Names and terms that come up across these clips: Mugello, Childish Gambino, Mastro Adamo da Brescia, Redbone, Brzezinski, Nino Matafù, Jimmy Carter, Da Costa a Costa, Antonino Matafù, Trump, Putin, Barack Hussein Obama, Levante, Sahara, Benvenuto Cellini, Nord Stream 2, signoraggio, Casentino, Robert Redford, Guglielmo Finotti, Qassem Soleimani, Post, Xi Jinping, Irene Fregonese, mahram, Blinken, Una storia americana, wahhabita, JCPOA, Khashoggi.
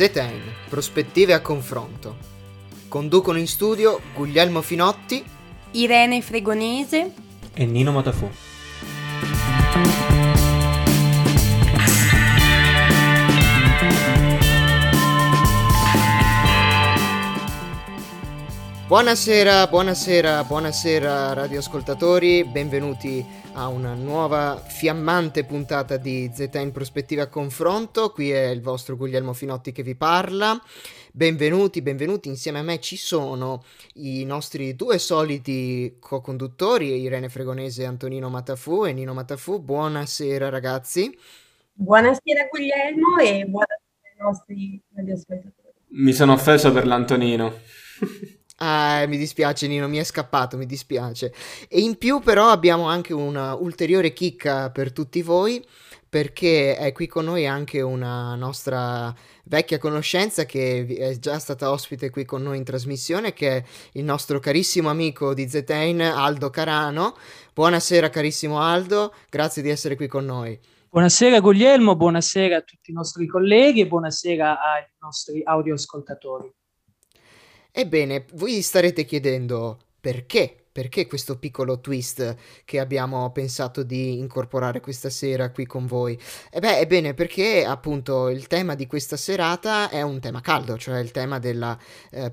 Zetein, prospettive a confronto. Conducono in studio Guglielmo Finotti, Irene Fregonese e Nino Matafù. Buonasera radioascoltatori, benvenuti a una nuova fiammante puntata di Zetein Prospettive a Confronto. Qui è il vostro Guglielmo Finotti che vi parla. Benvenuti, insieme a me ci sono i nostri due soliti co-conduttori, Irene Fregonese e Antonino Matafù e Nino Matafù. Buonasera ragazzi. Buonasera Guglielmo e buonasera ai nostri radioascoltatori. Mi sono offeso per l'Antonino. Mi dispiace Nino, mi è scappato, mi dispiace. E in più però abbiamo anche una ulteriore chicca per tutti voi, perché è qui con noi anche una nostra vecchia conoscenza che è già stata ospite qui con noi in trasmissione, che è il nostro carissimo amico di Zetein, Aldo Carano. Buonasera carissimo Aldo, grazie di essere qui con noi. Buonasera Guglielmo, buonasera a tutti i nostri colleghi e buonasera ai nostri audioascoltatori. Ebbene, voi starete chiedendo perché questo piccolo twist che abbiamo pensato di incorporare questa sera qui con voi? Ebbene, perché appunto il tema di questa serata è un tema caldo, cioè il tema della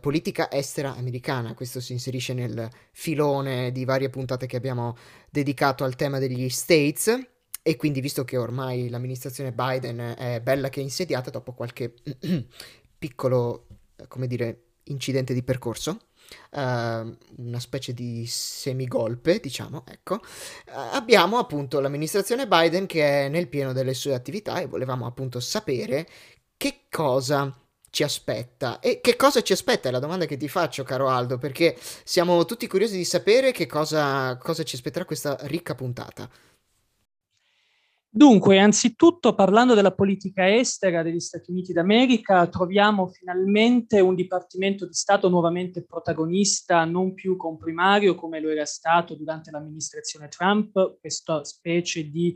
politica estera americana. Questo si inserisce nel filone di varie puntate che abbiamo dedicato al tema degli States. E quindi, visto che ormai l'amministrazione Biden è bella che è insediata, dopo qualche piccolo, come dire, incidente di percorso, una specie di semigolpe, diciamo, ecco, abbiamo appunto l'amministrazione Biden che è nel pieno delle sue attività e volevamo appunto sapere che cosa ci aspetta. E che cosa ci aspetta è la domanda che ti faccio, caro Aldo, perché siamo tutti curiosi di sapere che cosa ci aspetterà questa ricca puntata. Dunque, anzitutto, parlando della politica estera degli Stati Uniti d'America, troviamo finalmente un Dipartimento di Stato nuovamente protagonista, non più comprimario come lo era stato durante l'amministrazione Trump, questa specie di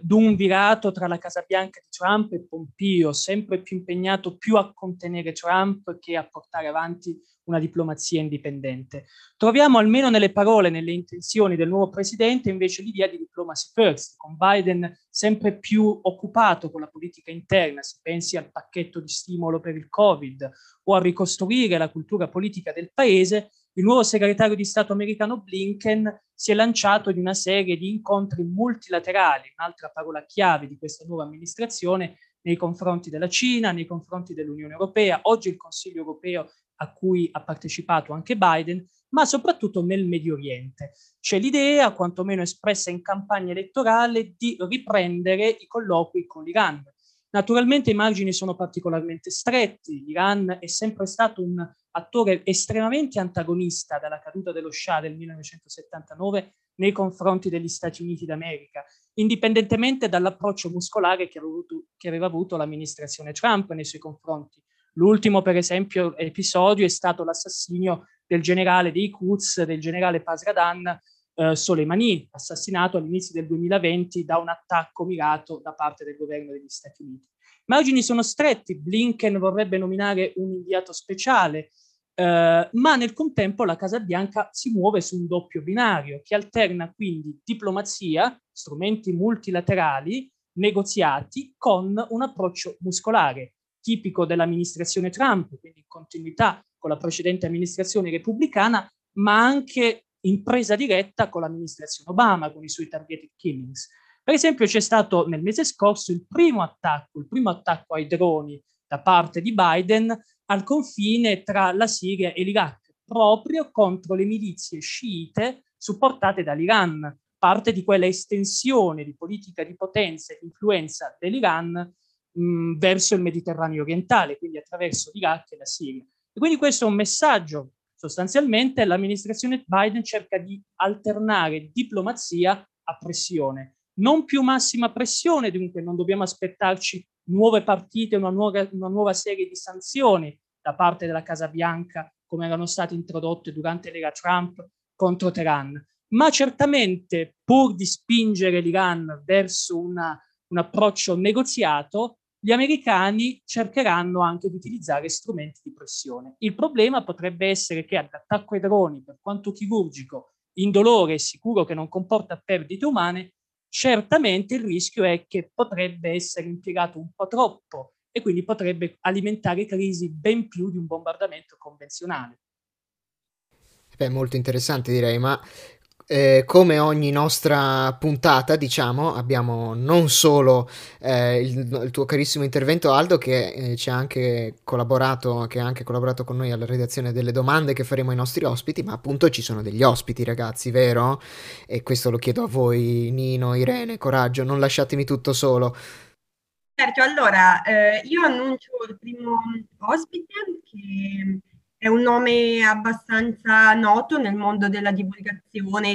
d'un virato tra la Casa Bianca di Trump e Pompeo, sempre più impegnato più a contenere Trump che a portare avanti una diplomazia indipendente. Troviamo almeno nelle parole, nelle intenzioni del nuovo presidente invece l'idea di diplomacy first, con Biden sempre più occupato con la politica interna, si pensi al pacchetto di stimolo per il Covid o a ricostruire la cultura politica del paese. Il nuovo segretario di Stato americano Blinken si è lanciato di una serie di incontri multilaterali, un'altra parola chiave di questa nuova amministrazione, nei confronti della Cina, nei confronti dell'Unione Europea, oggi il Consiglio Europeo a cui ha partecipato anche Biden, ma soprattutto nel Medio Oriente. C'è l'idea, quantomeno espressa in campagna elettorale, di riprendere i colloqui con l'Iran. Naturalmente i margini sono particolarmente stretti, l'Iran è sempre stato un attore estremamente antagonista dalla caduta dello Shah del 1979 nei confronti degli Stati Uniti d'America, indipendentemente dall'approccio muscolare che aveva avuto l'amministrazione Trump nei suoi confronti. L'ultimo, per esempio, episodio è stato l'assassinio del generale dei Quds, del generale Pasdaran Soleimani, assassinato all'inizio del 2020 da un attacco mirato da parte del governo degli Stati Uniti. I margini sono stretti, Blinken vorrebbe nominare un inviato speciale, ma nel contempo la Casa Bianca si muove su un doppio binario che alterna quindi diplomazia, strumenti multilaterali, negoziati con un approccio muscolare, tipico dell'amministrazione Trump, quindi in continuità con la precedente amministrazione repubblicana, ma anche in presa diretta con l'amministrazione Obama, con i suoi targeted killings. Per esempio c'è stato nel mese scorso il primo attacco ai droni da parte di Biden al confine tra la Siria e l'Iraq, proprio contro le milizie sciite supportate dall'Iran, parte di quella estensione di politica di potenza e di influenza dell'Iran verso il Mediterraneo orientale, quindi attraverso l'Iraq e la Siria. E quindi questo è un messaggio. Sostanzialmente l'amministrazione Biden cerca di alternare diplomazia a pressione. Non più massima pressione, dunque non dobbiamo aspettarci nuove partite, una nuova serie di sanzioni da parte della Casa Bianca, come erano state introdotte durante l'era Trump contro Teheran. Ma certamente, pur di spingere l'Iran verso un approccio negoziato, gli americani cercheranno anche di utilizzare strumenti di pressione. Il problema potrebbe essere che l'attacco ai droni, per quanto chirurgico, indolore e sicuro che non comporta perdite umane, certamente il rischio è che potrebbe essere impiegato un po' troppo e quindi potrebbe alimentare crisi ben più di un bombardamento convenzionale. Beh, molto interessante direi, ma come ogni nostra puntata, diciamo, abbiamo non solo il tuo carissimo intervento Aldo, che ha anche collaborato con noi alla redazione delle domande che faremo ai nostri ospiti, ma appunto ci sono degli ospiti, ragazzi, vero? E questo lo chiedo a voi, Nino, Irene, coraggio, non lasciatemi tutto solo. Certo, allora io annuncio il primo ospite, che è un nome abbastanza noto nel mondo della divulgazione,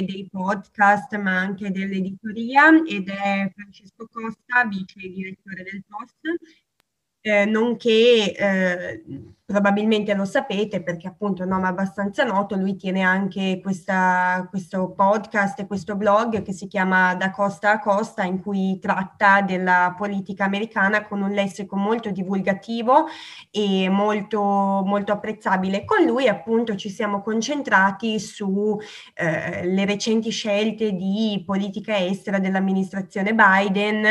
dei podcast, ma anche dell'editoria, ed è Francesco Costa, vice direttore del Post, nonché, probabilmente lo sapete perché appunto è un nome abbastanza noto, lui tiene anche questo podcast e questo blog che si chiama Da Costa a Costa, in cui tratta della politica americana con un lessico molto divulgativo e molto, molto apprezzabile. Con lui appunto ci siamo concentrati su le recenti scelte di politica estera dell'amministrazione Biden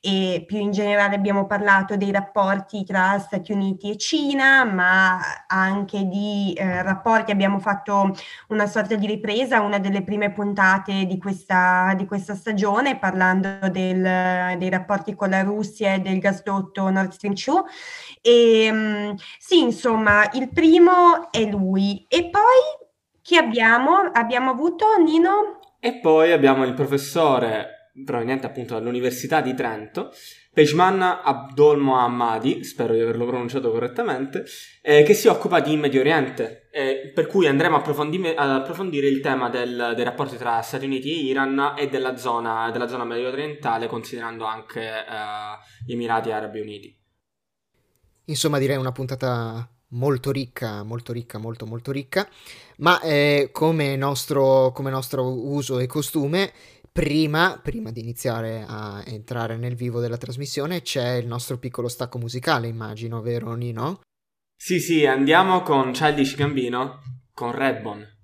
e più in generale abbiamo parlato dei rapporti tra Stati Uniti e Cina, ma anche di rapporti. Abbiamo fatto una sorta di ripresa, una delle prime puntate di questa stagione, parlando dei rapporti con la Russia e del gasdotto Nord Stream 2. E sì, insomma, il primo è lui. E poi chi abbiamo? Abbiamo avuto Nino? E poi abbiamo il professore proveniente appunto dall'Università di Trento, Pejman Abdolmohammadi, spero di averlo pronunciato correttamente, che si occupa di Medio Oriente, per cui andremo ad approfondire il tema dei rapporti tra Stati Uniti e Iran e della zona medio orientale, considerando anche gli Emirati Arabi Uniti. Insomma, direi una puntata molto ricca, ma come nostro uso e costume, Prima di iniziare a entrare nel vivo della trasmissione c'è il nostro piccolo stacco musicale, immagino, vero Nino? Sì, andiamo con Childish Gambino, con Redbone.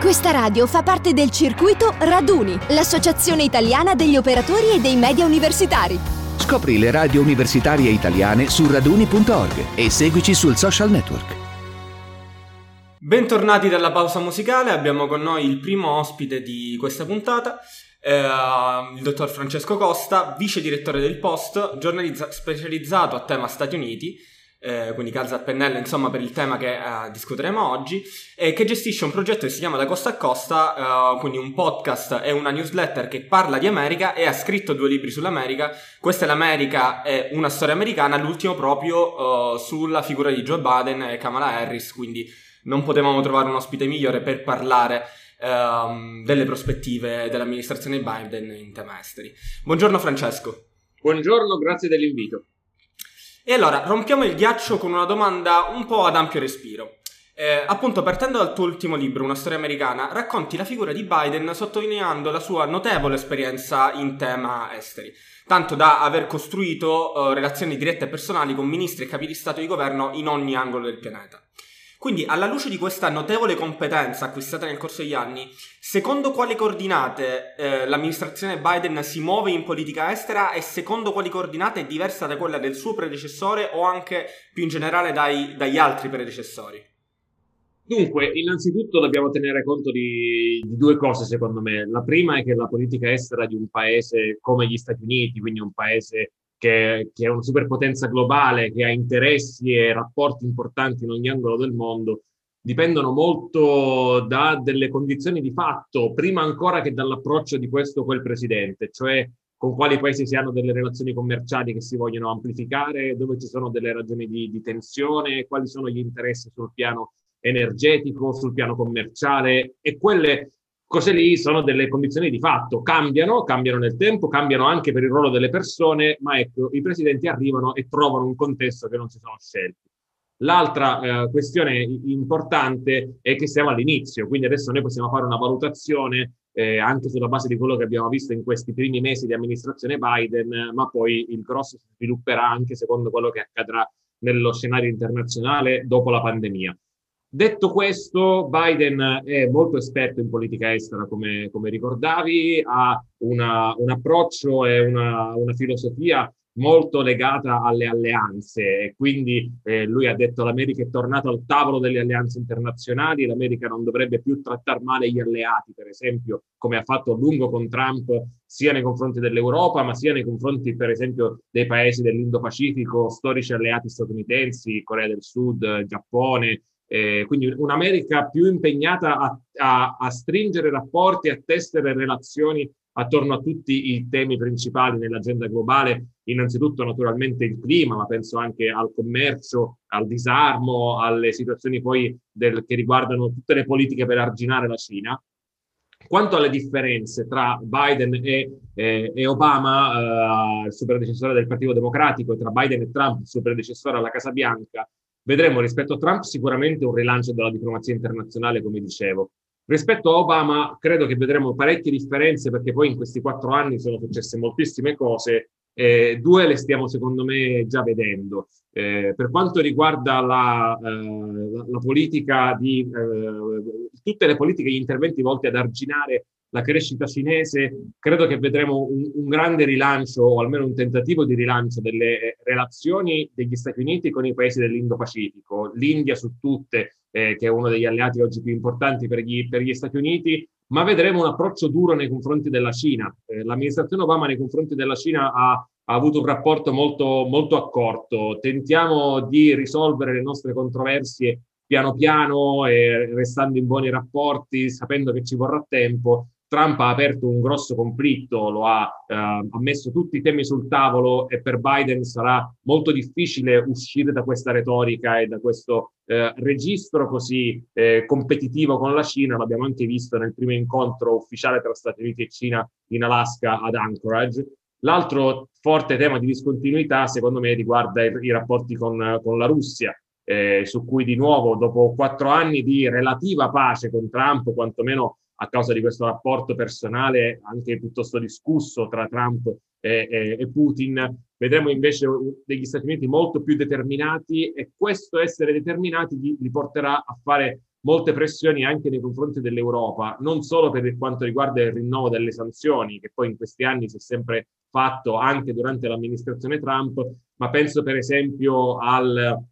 Questa radio fa parte del circuito Raduni, l'associazione italiana degli operatori e dei media universitari. Scopri le radio universitarie italiane su raduni.org e seguici sul social network. Bentornati dalla pausa musicale, abbiamo con noi il primo ospite di questa puntata, il dottor Francesco Costa, vice direttore del Post, giornalista specializzato a tema Stati Uniti, quindi calza al pennello insomma per il tema che discuteremo oggi, e che gestisce un progetto che si chiama Da Costa a Costa, quindi un podcast e una newsletter che parla di America, e ha scritto 2 libri sull'America, Questa è l'America e Una storia americana, l'ultimo proprio sulla figura di Joe Biden e Kamala Harris, quindi non potevamo trovare un ospite migliore per parlare delle prospettive dell'amministrazione Biden in tema esteri. Buongiorno Francesco. Buongiorno, grazie dell'invito. E allora, rompiamo il ghiaccio con una domanda un po' ad ampio respiro. Appunto, partendo dal tuo ultimo libro, Una storia americana, racconti la figura di Biden sottolineando la sua notevole esperienza in tema esteri, tanto da aver costruito relazioni dirette e personali con ministri e capi di Stato e di governo in ogni angolo del pianeta. Quindi, alla luce di questa notevole competenza acquistata nel corso degli anni, secondo quali coordinate l'amministrazione Biden si muove in politica estera e secondo quali coordinate è diversa da quella del suo predecessore o anche più in generale dagli altri predecessori? Dunque, innanzitutto dobbiamo tenere conto di 2 cose, secondo me. La prima è che la politica estera di un paese come gli Stati Uniti, quindi un paese che è una superpotenza globale, che ha interessi e rapporti importanti in ogni angolo del mondo, dipendono molto da delle condizioni di fatto, prima ancora che dall'approccio di questo o quel presidente, cioè con quali paesi si hanno delle relazioni commerciali che si vogliono amplificare, dove ci sono delle ragioni di tensione, quali sono gli interessi sul piano energetico, sul piano commerciale, e quelle cose lì sono delle condizioni di fatto, cambiano nel tempo, cambiano anche per il ruolo delle persone, ma ecco, i presidenti arrivano e trovano un contesto che non si sono scelti. L'altra questione importante è che siamo all'inizio, quindi adesso noi possiamo fare una valutazione anche sulla base di quello che abbiamo visto in questi primi mesi di amministrazione Biden, ma poi il grosso si svilupperà anche secondo quello che accadrà nello scenario internazionale dopo la pandemia. Detto questo, Biden è molto esperto in politica estera, come ricordavi, ha un approccio e una filosofia molto legata alle alleanze, e quindi lui ha detto l'America è tornata al tavolo delle alleanze internazionali, l'America non dovrebbe più trattare male gli alleati, per esempio, come ha fatto a lungo con Trump, sia nei confronti dell'Europa, ma sia nei confronti, per esempio, dei paesi dell'Indo-Pacifico, storici alleati statunitensi, Corea del Sud, Giappone. Quindi un'America più impegnata a stringere rapporti, a tessere relazioni attorno a tutti i temi principali nell'agenda globale, innanzitutto naturalmente il clima, ma penso anche al commercio, al disarmo, alle situazioni poi che riguardano tutte le politiche per arginare la Cina. Quanto alle differenze tra Biden e Obama, il suo predecessore del Partito Democratico, e tra Biden e Trump, il suo predecessore alla Casa Bianca, vedremo rispetto a Trump sicuramente un rilancio della diplomazia internazionale, come dicevo. Rispetto a Obama credo che vedremo parecchie differenze, perché poi in questi 4 anni sono successe moltissime cose, due le stiamo secondo me già vedendo. Per quanto riguarda la politica tutte le politiche e gli interventi volti ad arginare la crescita cinese, credo che vedremo un grande rilancio, o almeno un tentativo di rilancio, delle relazioni degli Stati Uniti con i paesi dell'Indo-Pacifico, l'India su tutte, che è uno degli alleati oggi più importanti per gli Stati Uniti, ma vedremo un approccio duro nei confronti della Cina. L'amministrazione Obama nei confronti della Cina ha avuto un rapporto molto, molto accorto. Tentiamo di risolvere le nostre controversie piano piano, restando in buoni rapporti, sapendo che ci vorrà tempo. Trump ha aperto un grosso conflitto, ha messo tutti i temi sul tavolo, e per Biden sarà molto difficile uscire da questa retorica e da questo registro così competitivo con la Cina. L'abbiamo anche visto nel primo incontro ufficiale tra Stati Uniti e Cina in Alaska, ad Anchorage. L'altro forte tema di discontinuità, secondo me, riguarda i rapporti con la Russia. Su cui di nuovo, dopo 4 anni di relativa pace con Trump, quantomeno a causa di questo rapporto personale anche piuttosto discusso tra Trump e Putin, vedremo invece degli Stati Uniti molto più determinati, e questo essere determinati li porterà a fare molte pressioni anche nei confronti dell'Europa, non solo per quanto riguarda il rinnovo delle sanzioni, che poi in questi anni si è sempre fatto anche durante l'amministrazione Trump, ma penso per esempio al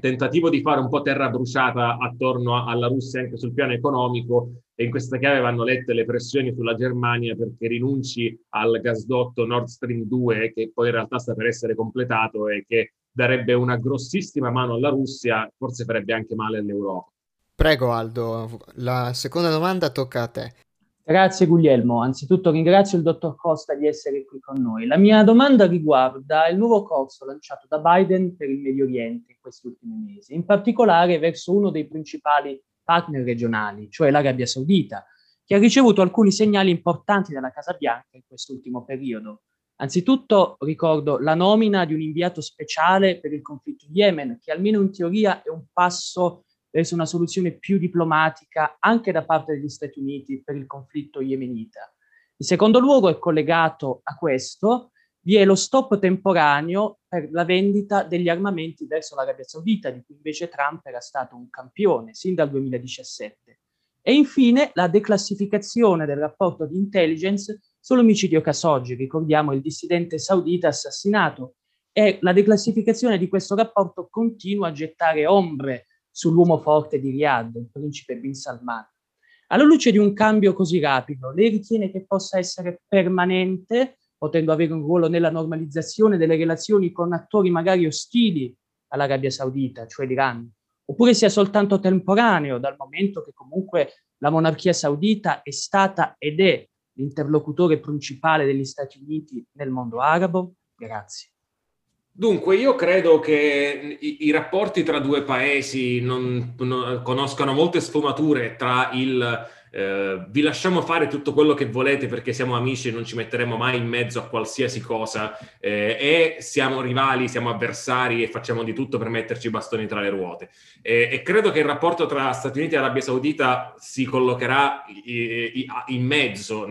tentativo di fare un po' terra bruciata attorno alla Russia anche sul piano economico, e in questa chiave vanno lette le pressioni sulla Germania perché rinunci al gasdotto Nord Stream 2, che poi in realtà sta per essere completato e che darebbe una grossissima mano alla Russia, forse farebbe anche male all'Europa. Prego Aldo, la seconda domanda tocca a te. Grazie Guglielmo, anzitutto ringrazio il dottor Costa di essere qui con noi. La mia domanda riguarda il nuovo corso lanciato da Biden per il Medio Oriente in questi ultimi mesi, in particolare verso uno dei principali partner regionali, cioè l'Arabia Saudita, che ha ricevuto alcuni segnali importanti dalla Casa Bianca in quest'ultimo periodo. Anzitutto ricordo la nomina di un inviato speciale per il conflitto in Yemen, che almeno in teoria è un passo verso una soluzione più diplomatica anche da parte degli Stati Uniti per il conflitto yemenita. In secondo luogo, è collegato a questo, vi è lo stop temporaneo per la vendita degli armamenti verso l'Arabia Saudita, di cui invece Trump era stato un campione sin dal 2017. E infine la declassificazione del rapporto di intelligence sull'omicidio Khashoggi, ricordiamo il dissidente saudita assassinato, e la declassificazione di questo rapporto continua a gettare ombre sull'uomo forte di Riyadh, il principe bin Salman. Alla luce di un cambio così rapido, lei ritiene che possa essere permanente, potendo avere un ruolo nella normalizzazione delle relazioni con attori magari ostili all'Arabia Saudita, cioè l'Iran, oppure sia soltanto temporaneo, dal momento che comunque la monarchia saudita è stata ed è l'interlocutore principale degli Stati Uniti nel mondo arabo? Grazie. Dunque, io credo che i rapporti tra due paesi conoscano molte sfumature tra il vi lasciamo fare tutto quello che volete perché siamo amici e non ci metteremo mai in mezzo a qualsiasi cosa, e siamo rivali, siamo avversari e facciamo di tutto per metterci i bastoni tra le ruote. E credo che il rapporto tra Stati Uniti e Arabia Saudita si collocherà in mezzo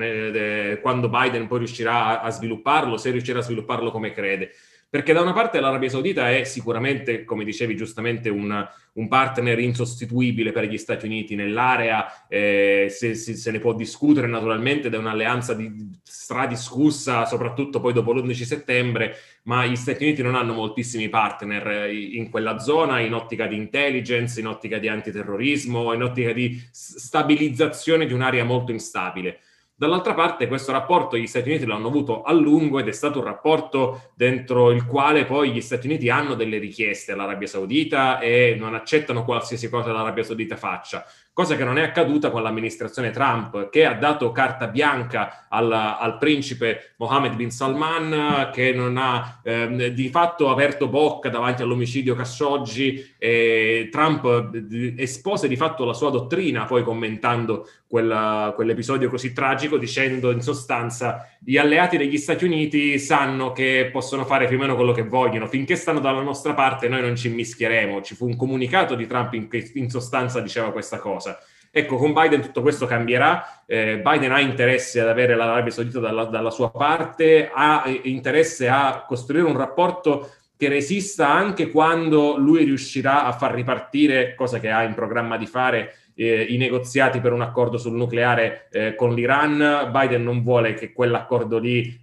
quando Biden poi riuscirà a svilupparlo, se riuscirà a svilupparlo come crede. Perché da una parte l'Arabia Saudita è sicuramente, come dicevi giustamente, un partner insostituibile per gli Stati Uniti nell'area, se ne può discutere naturalmente, da un'alleanza stradiscussa, soprattutto poi dopo l'11 settembre, ma gli Stati Uniti non hanno moltissimi partner in quella zona, in ottica di intelligence, in ottica di antiterrorismo, in ottica di stabilizzazione di un'area molto instabile. Dall'altra parte questo rapporto gli Stati Uniti lo hanno avuto a lungo ed è stato un rapporto dentro il quale poi gli Stati Uniti hanno delle richieste all'Arabia Saudita e non accettano qualsiasi cosa l'Arabia Saudita faccia, cosa che non è accaduta con l'amministrazione Trump, che ha dato carta bianca al principe Mohammed bin Salman, che non ha di fatto aperto bocca davanti all'omicidio Khashoggi. Trump espose di fatto la sua dottrina, poi commentando quell'episodio così tragico, dicendo in sostanza: gli alleati degli Stati Uniti sanno che possono fare più o meno quello che vogliono, finché stanno dalla nostra parte noi non ci mischieremo. Ci fu un comunicato di Trump che in sostanza diceva questa cosa. Ecco, con Biden tutto questo cambierà. Biden ha interesse ad avere l'Arabia Saudita dalla sua parte, ha interesse a costruire un rapporto che resista anche quando lui riuscirà a far ripartire, cosa che ha in programma di fare, i negoziati per un accordo sul nucleare con l'Iran. Biden non vuole che quell'accordo lì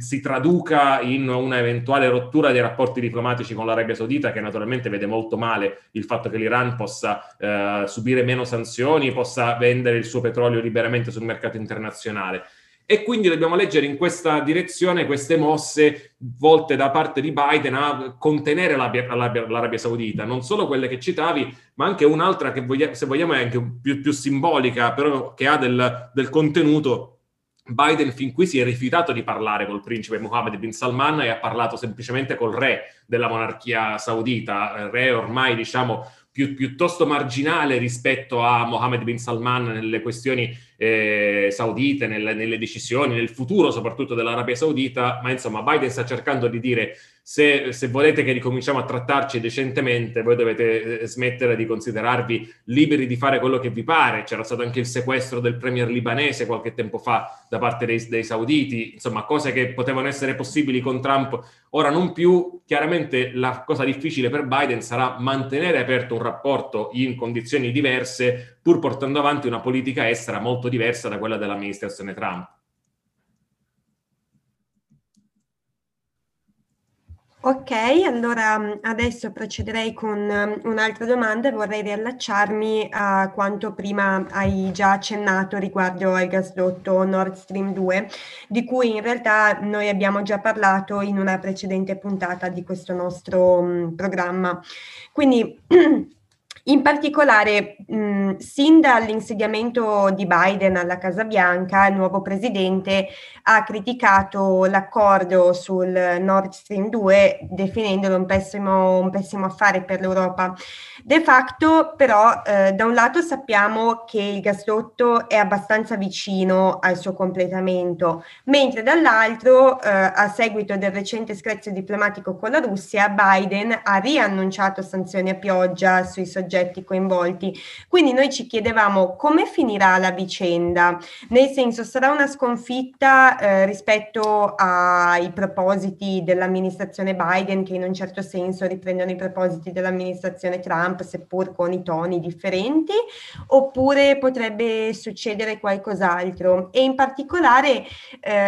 si traduca in una eventuale rottura dei rapporti diplomatici con l'Arabia Saudita, che naturalmente vede molto male il fatto che l'Iran possa subire meno sanzioni, possa vendere il suo petrolio liberamente sul mercato internazionale. E quindi dobbiamo leggere in questa direzione queste mosse volte da parte di Biden a contenere l'Arabia Saudita, non solo quelle che citavi, ma anche un'altra che se vogliamo è anche più simbolica, però che ha del contenuto. Biden fin qui si è rifiutato di parlare col principe Mohammed bin Salman e ha parlato semplicemente col re della monarchia saudita, re ormai diciamo piuttosto marginale rispetto a Mohammed bin Salman nelle questioni saudite, nelle decisioni, nel futuro soprattutto dell'Arabia Saudita. Ma insomma Biden sta cercando di dire: se volete che ricominciamo a trattarci decentemente, voi dovete smettere di considerarvi liberi di fare quello che vi pare. C'era stato anche il sequestro del premier libanese qualche tempo fa da parte dei sauditi, insomma cose che potevano essere possibili con Trump, ora non più. Chiaramente la cosa difficile per Biden sarà mantenere aperto un rapporto in condizioni diverse, pur portando avanti una politica estera molto diversa da quella dell'amministrazione Trump. Ok, allora adesso procederei con un'altra domanda e vorrei riallacciarmi a quanto prima hai già accennato riguardo al gasdotto Nord Stream 2, di cui in realtà noi abbiamo già parlato in una precedente puntata di questo nostro programma. Quindi in particolare, sin dall'insediamento di Biden alla Casa Bianca, il nuovo presidente ha criticato l'accordo sul Nord Stream 2, definendolo un pessimo affare per l'Europa. De facto, però, da un lato sappiamo che il gasdotto è abbastanza vicino al suo completamento, mentre dall'altro, a seguito del recente screzio diplomatico con la Russia, Biden ha riannunciato sanzioni a pioggia sui soggetti coinvolti. Quindi noi ci chiedevamo come finirà la vicenda, nel senso sarà una sconfitta rispetto ai propositi dell'amministrazione Biden, che in un certo senso riprendono i propositi dell'amministrazione Trump, seppur con i toni differenti, oppure potrebbe succedere qualcos'altro. E in particolare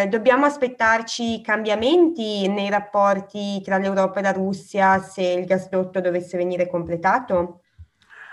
dobbiamo aspettarci cambiamenti nei rapporti tra l'Europa e la Russia se il gasdotto dovesse venire completato?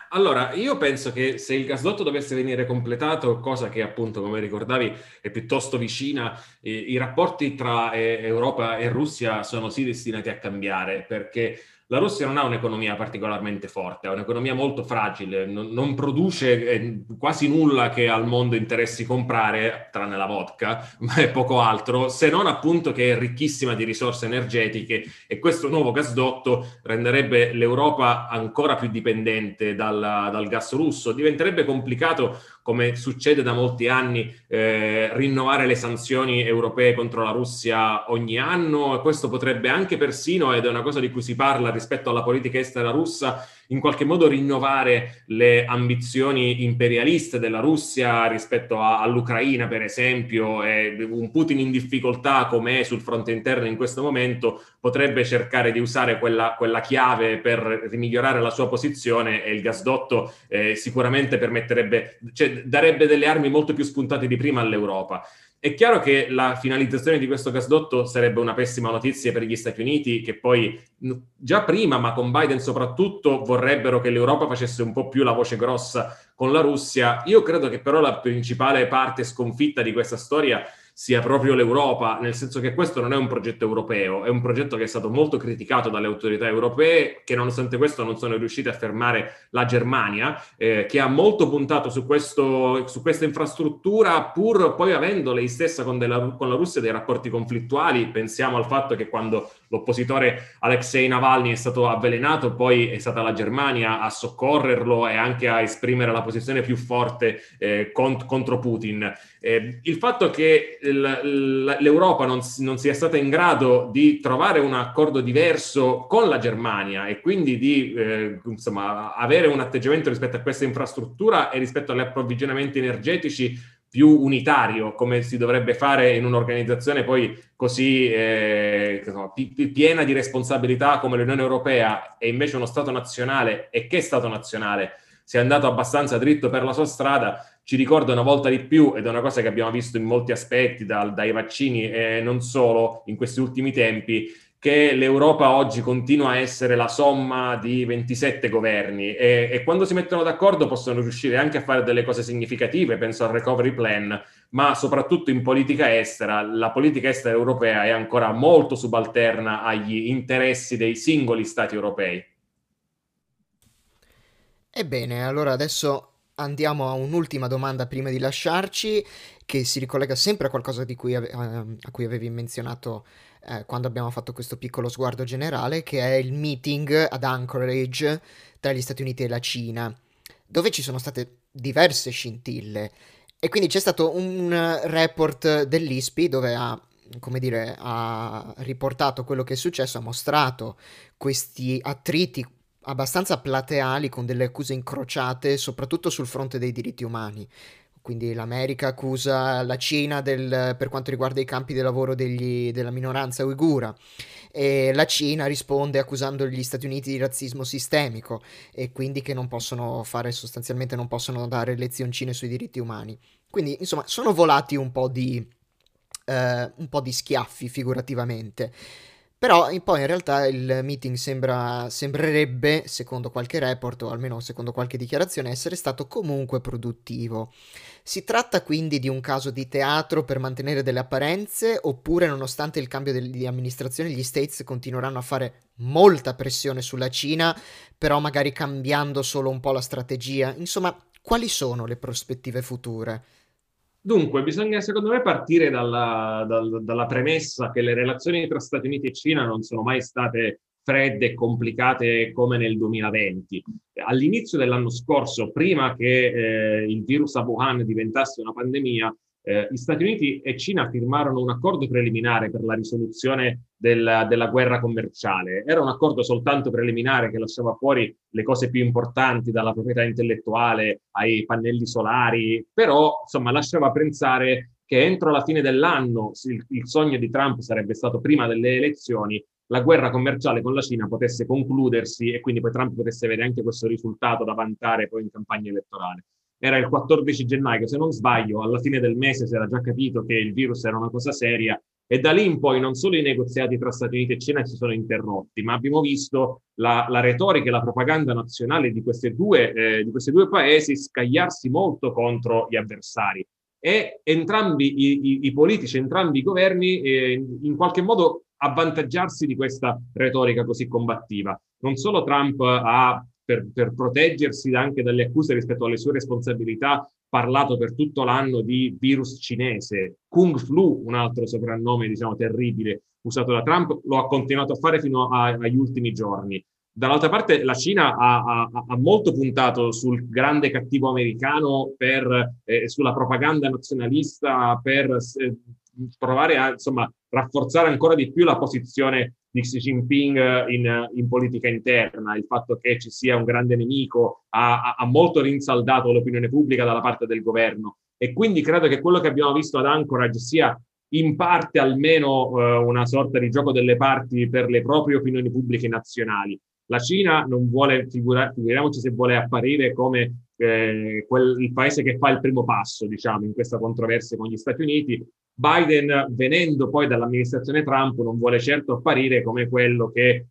Allora, io penso che se il gasdotto dovesse venire completato, cosa che appunto, come ricordavi, è piuttosto vicina, i rapporti tra Europa e Russia sono sì destinati a cambiare, perché la Russia non ha un'economia particolarmente forte, ha un'economia molto fragile, non produce quasi nulla che al mondo interessi comprare, tranne la vodka, ma è poco altro, se non appunto che è ricchissima di risorse energetiche, e questo nuovo gasdotto renderebbe l'Europa ancora più dipendente dal gas russo. Diventerebbe complicato come succede da molti anni, rinnovare le sanzioni europee contro la Russia ogni anno. Questo potrebbe anche persino, ed è una cosa di cui si parla rispetto alla politica estera russa, in qualche modo rinnovare le ambizioni imperialiste della Russia rispetto all'Ucraina, per esempio. E un Putin in difficoltà come è sul fronte interno in questo momento potrebbe cercare di usare quella chiave per migliorare la sua posizione, e il gasdotto sicuramente permetterebbe, cioè darebbe delle armi molto più spuntate di prima all'Europa. È chiaro che la finalizzazione di questo gasdotto sarebbe una pessima notizia per gli Stati Uniti, che poi già prima, ma con Biden soprattutto, vorrebbero che l'Europa facesse un po' più la voce grossa con la Russia. Io credo che però la principale parte sconfitta di questa storia sia proprio l'Europa, nel senso che questo non è un progetto europeo, è un progetto che è stato molto criticato dalle autorità europee, che nonostante questo non sono riuscite a fermare la Germania, che ha molto puntato su questa infrastruttura, pur poi avendo lei stessa con la Russia dei rapporti conflittuali. Pensiamo al fatto che quando l'oppositore Alexei Navalny è stato avvelenato, poi è stata la Germania a soccorrerlo e anche a esprimere la posizione più forte contro Putin. Il fatto che l'Europa non sia stata in grado di trovare un accordo diverso con la Germania, e quindi di avere un atteggiamento rispetto a questa infrastruttura e rispetto agli approvvigionamenti energetici più unitario, come si dovrebbe fare in un'organizzazione poi così piena di responsabilità come l'Unione Europea, e invece uno Stato nazionale, e che Stato nazionale si è andato abbastanza dritto per la sua strada, ci ricorda una volta di più, ed è una cosa che abbiamo visto in molti aspetti, dai vaccini e non solo in questi ultimi tempi, che l'Europa oggi continua a essere la somma di 27 governi, e quando si mettono d'accordo possono riuscire anche a fare delle cose significative. Penso al recovery plan, ma soprattutto in politica estera. La politica estera europea è ancora molto subalterna agli interessi dei singoli stati europei. Ebbene, allora adesso andiamo a un'ultima domanda prima di lasciarci, che si ricollega sempre a qualcosa a cui avevi menzionato quando abbiamo fatto questo piccolo sguardo generale, che è il meeting ad Anchorage tra gli Stati Uniti e la Cina, dove ci sono state diverse scintille, e quindi c'è stato un report dell'ISPI dove ha riportato quello che è successo, ha mostrato questi attriti abbastanza plateali con delle accuse incrociate, soprattutto sul fronte dei diritti umani. Quindi l'America accusa la Cina per quanto riguarda i campi di lavoro della minoranza uigura, e la Cina risponde accusando gli Stati Uniti di razzismo sistemico, e quindi che non possono fare, sostanzialmente non possono dare lezioncine sui diritti umani. Quindi insomma sono volati un po' di schiaffi figurativamente. Però poi in realtà il meeting sembrerebbe, secondo qualche report o almeno secondo qualche dichiarazione, essere stato comunque produttivo. Si tratta quindi di un caso di teatro per mantenere delle apparenze, oppure nonostante il cambio di amministrazione gli States continueranno a fare molta pressione sulla Cina, però magari cambiando solo un po' la strategia? Insomma, quali sono le prospettive future? Dunque, bisogna secondo me partire dalla premessa che le relazioni tra Stati Uniti e Cina non sono mai state fredde e complicate come nel 2020. All'inizio dell'anno scorso, prima che il virus a Wuhan diventasse una pandemia, gli Stati Uniti e Cina firmarono un accordo preliminare per la risoluzione della guerra commerciale. Era un accordo soltanto preliminare, che lasciava fuori le cose più importanti, dalla proprietà intellettuale ai pannelli solari, però insomma lasciava pensare che entro la fine dell'anno, il sogno di Trump sarebbe stato prima delle elezioni, la guerra commerciale con la Cina potesse concludersi, e quindi poi Trump potesse avere anche questo risultato da vantare poi in campagna elettorale. Era il 14 gennaio, se non sbaglio, alla fine del mese si era già capito che il virus era una cosa seria, e da lì in poi non solo i negoziati tra Stati Uniti e Cina si sono interrotti, ma abbiamo visto la retorica e la propaganda nazionale di questi due paesi scagliarsi molto contro gli avversari. E entrambi i politici, entrambi i governi, in qualche modo avvantaggiarsi di questa retorica così combattiva. Non solo Trump per proteggersi anche dalle accuse rispetto alle sue responsabilità, parlato per tutto l'anno di virus cinese. Kung Flu, un altro soprannome, diciamo, terribile, usato da Trump, lo ha continuato a fare fino agli ultimi giorni. Dall'altra parte la Cina ha molto puntato sul grande cattivo americano, sulla propaganda nazionalista, per provare a rafforzare ancora di più la posizione di Xi Jinping in politica interna. Il fatto che ci sia un grande nemico ha molto rinsaldato l'opinione pubblica dalla parte del governo, e quindi credo che quello che abbiamo visto ad Anchorage sia in parte almeno una sorta di gioco delle parti per le proprie opinioni pubbliche nazionali. La Cina non vuole, figuriamoci se vuole apparire come il paese che fa il primo passo, in questa controversia con gli Stati Uniti. Biden, venendo poi dall'amministrazione Trump, non vuole certo apparire come quello che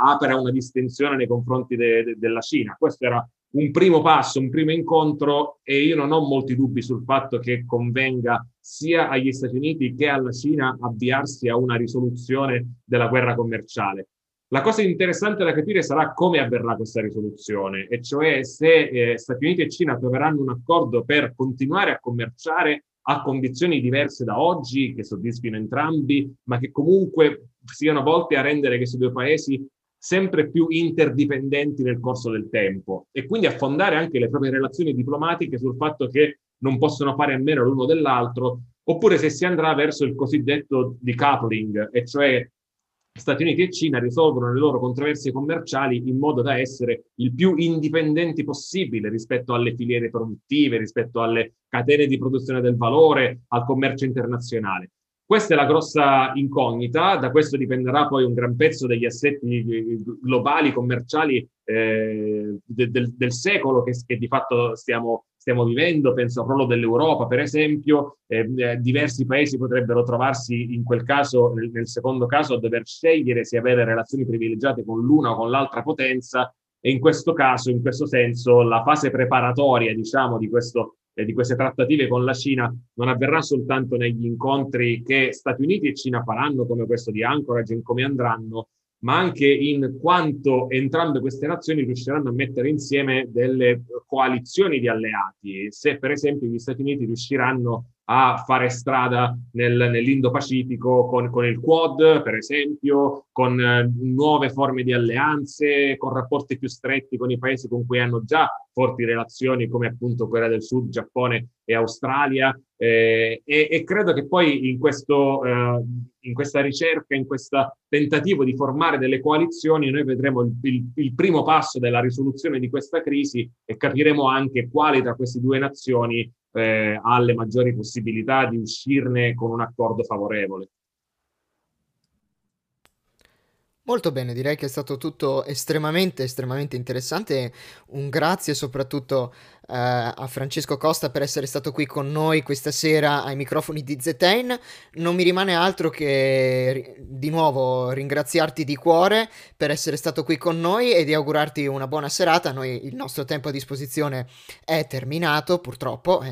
apre una distensione nei confronti della Cina. Questo era un primo passo, un primo incontro, e io non ho molti dubbi sul fatto che convenga sia agli Stati Uniti che alla Cina avviarsi a una risoluzione della guerra commerciale. La cosa interessante da capire sarà come avverrà questa risoluzione, e cioè se Stati Uniti e Cina troveranno un accordo per continuare a commerciare a condizioni diverse da oggi, che soddisfino entrambi, ma che comunque siano volte a rendere questi due paesi sempre più interdipendenti nel corso del tempo, e quindi a fondare anche le proprie relazioni diplomatiche sul fatto che non possono fare a meno l'uno dell'altro, oppure se si andrà verso il cosiddetto decoupling, e cioè Stati Uniti e Cina risolvono le loro controversie commerciali in modo da essere il più indipendenti possibile rispetto alle filiere produttive, rispetto alle catene di produzione del valore, al commercio internazionale. Questa è la grossa incognita, da questo dipenderà poi un gran pezzo degli assetti globali, commerciali del secolo che di fatto stiamo vivendo. Penso al ruolo dell'Europa, per esempio. Diversi paesi potrebbero trovarsi in quel caso, nel secondo caso, a dover scegliere se avere relazioni privilegiate con l'una o con l'altra potenza, e in questo caso, in questo senso, la fase preparatoria, di queste trattative con la Cina non avverrà soltanto negli incontri che Stati Uniti e Cina faranno, come questo di Anchorage, in come andranno, ma anche in quanto entrambe queste nazioni riusciranno a mettere insieme delle coalizioni di alleati, se per esempio gli Stati Uniti riusciranno a fare strada nell'Indo-Pacifico con il Quad, per esempio, con nuove forme di alleanze, con rapporti più stretti con i paesi con cui hanno già forti relazioni, come appunto Corea del Sud, Giappone e Australia, e credo che poi in questa ricerca, in questo tentativo di formare delle coalizioni, noi vedremo il primo passo della risoluzione di questa crisi, e capiremo anche quali tra queste due nazioni ha le maggiori possibilità di uscirne con un accordo favorevole. Molto bene, direi che è stato tutto estremamente interessante. Un grazie soprattutto a Francesco Costa per essere stato qui con noi questa sera ai microfoni di Zetein. Non mi rimane altro che di nuovo ringraziarti di cuore per essere stato qui con noi e di augurarti una buona serata. Noi, il nostro tempo a disposizione è terminato, purtroppo,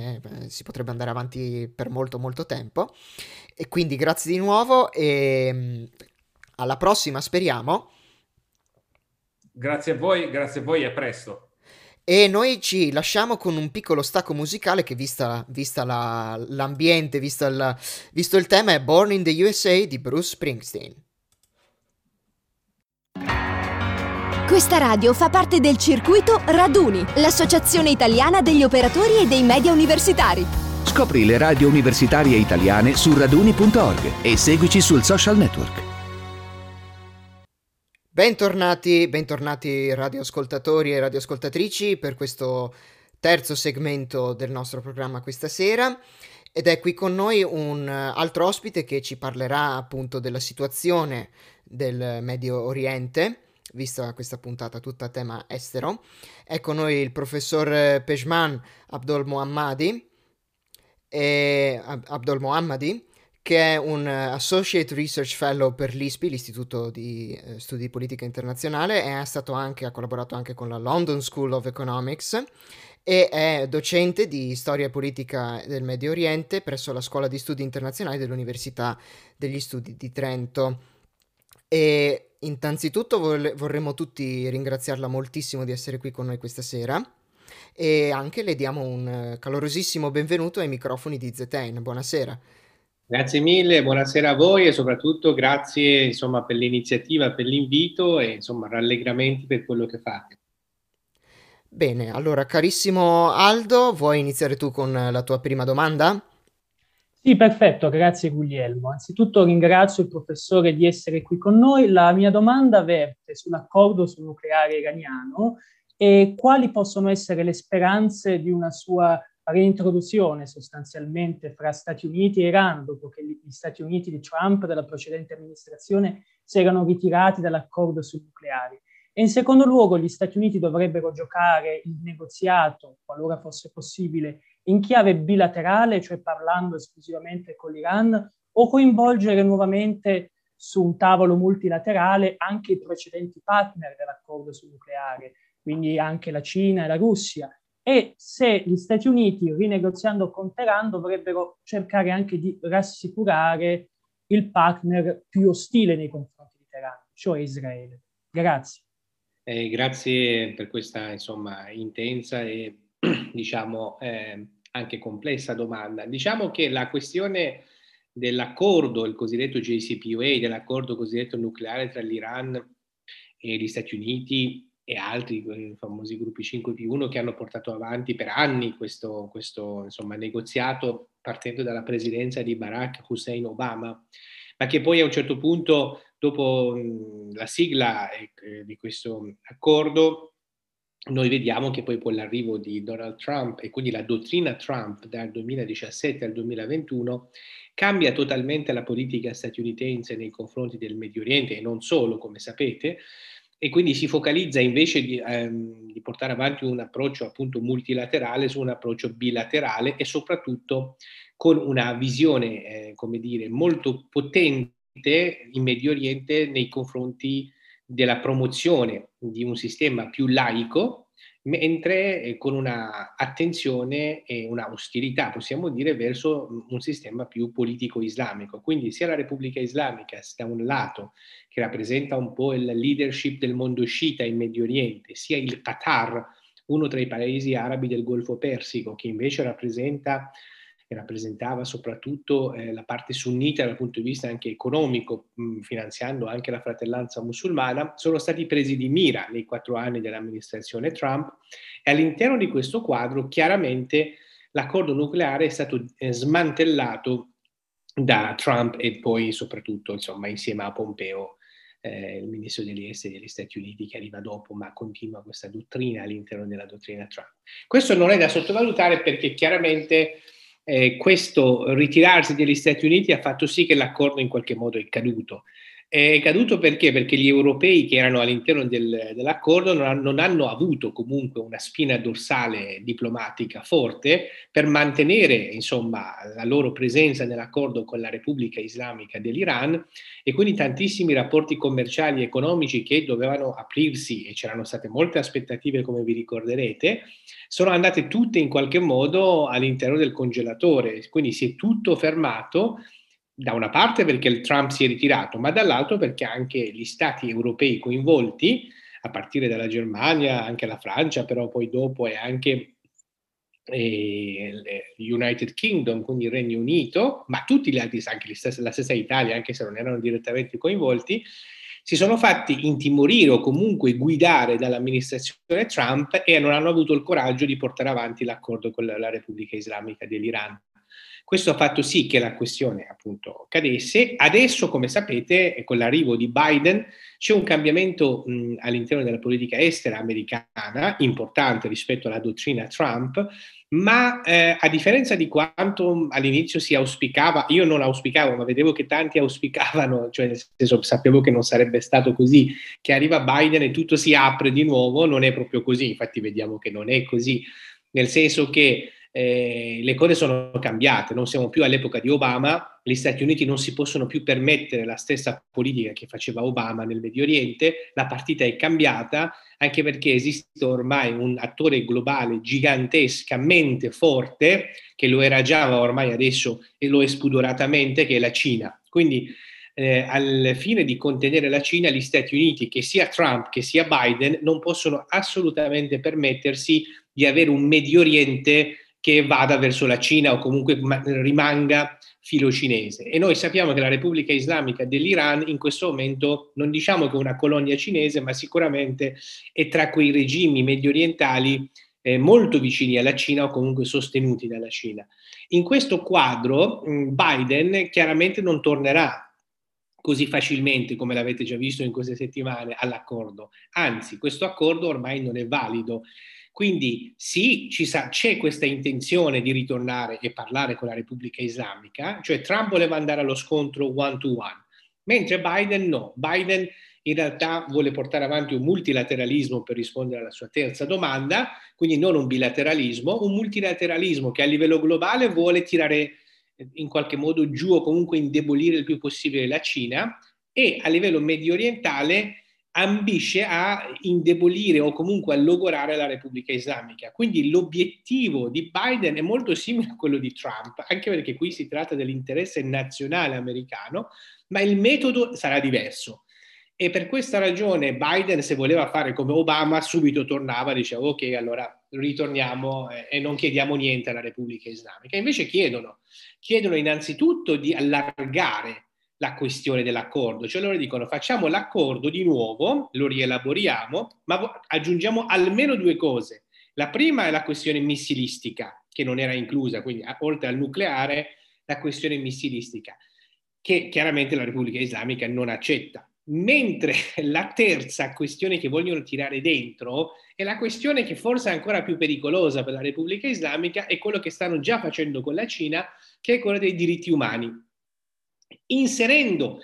si potrebbe andare avanti per molto tempo, e quindi grazie di nuovo e alla prossima, speriamo. Grazie a voi e a presto. E noi ci lasciamo con un piccolo stacco musicale che, l'ambiente, visto il tema, è Born in the USA di Bruce Springsteen. Questa radio fa parte del circuito Raduni, l'associazione italiana degli operatori e dei media universitari. Scopri le radio universitarie italiane su raduni.org e seguici sul social network. Bentornati radioascoltatori e radioascoltatrici per questo terzo segmento del nostro programma questa sera, ed è qui con noi un altro ospite che ci parlerà appunto della situazione del Medio Oriente, vista questa puntata tutta a tema estero. È con noi il professor Pejman Abdolmohammadi, che è un Associate Research Fellow per l'ISPI, l'Istituto di Studi di Politica Internazionale, e ha collaborato anche con la London School of Economics, e è docente di Storia e Politica del Medio Oriente presso la Scuola di Studi Internazionali dell'Università degli Studi di Trento. E innanzitutto vorremmo tutti ringraziarla moltissimo di essere qui con noi questa sera, e anche le diamo un calorosissimo benvenuto ai microfoni di Zetein. Buonasera. Grazie mille, buonasera a voi e soprattutto grazie per l'iniziativa, per l'invito e rallegramenti per quello che fate. Bene, allora carissimo Aldo, vuoi iniziare tu con la tua prima domanda? Sì, perfetto, grazie Guglielmo. Anzitutto ringrazio il professore di essere qui con noi. La mia domanda verte sull'accordo sul nucleare iraniano e quali possono essere le speranze di una sua reintroduzione sostanzialmente fra Stati Uniti e Iran, dopo che gli Stati Uniti di Trump della precedente amministrazione si erano ritirati dall'accordo sul nucleare. E in secondo luogo gli Stati Uniti dovrebbero giocare il negoziato, qualora fosse possibile, in chiave bilaterale, cioè parlando esclusivamente con l'Iran, o coinvolgere nuovamente su un tavolo multilaterale anche i precedenti partner dell'accordo sul nucleare, quindi anche la Cina e la Russia. E se gli Stati Uniti, rinegoziando con Teheran, dovrebbero cercare anche di rassicurare il partner più ostile nei confronti di Teheran, cioè Israele. Grazie. Grazie per questa intensa e anche complessa domanda. Diciamo che la questione dell'accordo, il cosiddetto JCPOA, dell'accordo cosiddetto nucleare tra l'Iran e gli Stati Uniti e altri, i famosi gruppi 5+1 che hanno portato avanti per anni questo negoziato partendo dalla presidenza di Barack Hussein Obama, ma che poi a un certo punto, dopo la sigla di questo accordo, noi vediamo che poi con l'arrivo di Donald Trump e quindi la dottrina Trump dal 2017 al 2021 cambia totalmente la politica statunitense nei confronti del Medio Oriente e non solo, come sapete, e quindi si focalizza invece di portare avanti un approccio appunto multilaterale su un approccio bilaterale e soprattutto con una visione, molto potente in Medio Oriente nei confronti della promozione di un sistema più laico, mentre con una attenzione e una ostilità, possiamo dire, verso un sistema più politico-islamico. Quindi sia la Repubblica Islamica, da un lato, che rappresenta un po' il leadership del mondo sciita in Medio Oriente, sia il Qatar, uno tra i paesi arabi del Golfo Persico, che invece rappresentava soprattutto la parte sunnita dal punto di vista anche economico, finanziando anche la fratellanza musulmana, sono stati presi di mira nei 4 anni dell'amministrazione Trump e all'interno di questo quadro chiaramente l'accordo nucleare è stato smantellato da Trump e poi soprattutto insieme a Pompeo, il ministro degli esteri degli Stati Uniti che arriva dopo, ma continua questa dottrina all'interno della dottrina Trump. Questo non è da sottovalutare perché chiaramente questo ritirarsi degli Stati Uniti ha fatto sì che l'accordo in qualche modo è caduto. È caduto perché? Perché gli europei che erano all'interno dell'accordo non hanno avuto comunque una spina dorsale diplomatica forte per mantenere la loro presenza nell'accordo con la Repubblica Islamica dell'Iran e quindi tantissimi rapporti commerciali e economici che dovevano aprirsi e c'erano state molte aspettative, come vi ricorderete, sono andate tutte in qualche modo all'interno del congelatore, quindi si è tutto fermato da una parte perché il Trump si è ritirato, ma dall'altro perché anche gli stati europei coinvolti, a partire dalla Germania, anche la Francia, però poi dopo è anche United Kingdom, quindi il Regno Unito, ma tutti gli altri, anche la stessa Italia, anche se non erano direttamente coinvolti, si sono fatti intimorire o comunque guidare dall'amministrazione Trump e non hanno avuto il coraggio di portare avanti l'accordo con la Repubblica Islamica dell'Iran. Questo ha fatto sì che la questione appunto cadesse. Adesso, come sapete, con l'arrivo di Biden c'è un cambiamento all'interno della politica estera americana, importante rispetto alla dottrina Trump, ma a differenza di quanto all'inizio si auspicava, io non auspicavo, ma vedevo che tanti auspicavano, cioè nel senso sapevo che non sarebbe stato così, che arriva Biden e tutto si apre di nuovo, non è proprio così, infatti vediamo che non è così, nel senso che le cose sono cambiate, non siamo più all'epoca di Obama, gli Stati Uniti non si possono più permettere la stessa politica che faceva Obama nel Medio Oriente, la partita è cambiata, anche perché esiste ormai un attore globale gigantescamente forte, che lo era già ma ormai adesso e lo è spudoratamente, che è la Cina. Quindi al fine di contenere la Cina, gli Stati Uniti, che sia Trump che sia Biden, non possono assolutamente permettersi di avere un Medio Oriente che vada verso la Cina o comunque rimanga filo cinese. E noi sappiamo che la Repubblica Islamica dell'Iran in questo momento, non diciamo che è una colonia cinese, ma sicuramente è tra quei regimi mediorientali molto vicini alla Cina o comunque sostenuti dalla Cina. In questo quadro Biden chiaramente non tornerà così facilmente, come l'avete già visto in queste settimane, all'accordo. Anzi, questo accordo ormai non è valido. Quindi sì, c'è questa intenzione di ritornare e parlare con la Repubblica Islamica, cioè Trump voleva andare allo scontro one to one, mentre Biden no. Biden in realtà vuole portare avanti un multilateralismo per rispondere alla sua terza domanda, quindi non un bilateralismo, un multilateralismo che a livello globale vuole tirare in qualche modo giù o comunque indebolire il più possibile la Cina, e a livello medio orientale ambisce a indebolire o comunque a logorare la Repubblica Islamica. Quindi l'obiettivo di Biden è molto simile a quello di Trump, anche perché qui si tratta dell'interesse nazionale americano, ma il metodo sarà diverso. E per questa ragione Biden, se voleva fare come Obama, subito tornava e diceva ok, allora ritorniamo e non chiediamo niente alla Repubblica Islamica. Invece chiedono innanzitutto di allargare la questione dell'accordo, cioè loro dicono facciamo l'accordo di nuovo, lo rielaboriamo, ma aggiungiamo almeno due cose. La prima è la questione missilistica, che non era inclusa, quindi oltre al nucleare, la questione missilistica, che chiaramente la Repubblica Islamica non accetta. Mentre la terza questione che vogliono tirare dentro è la questione che forse è ancora più pericolosa per la Repubblica Islamica, è quello che stanno già facendo con la Cina, che è quella dei diritti umani. Inserendo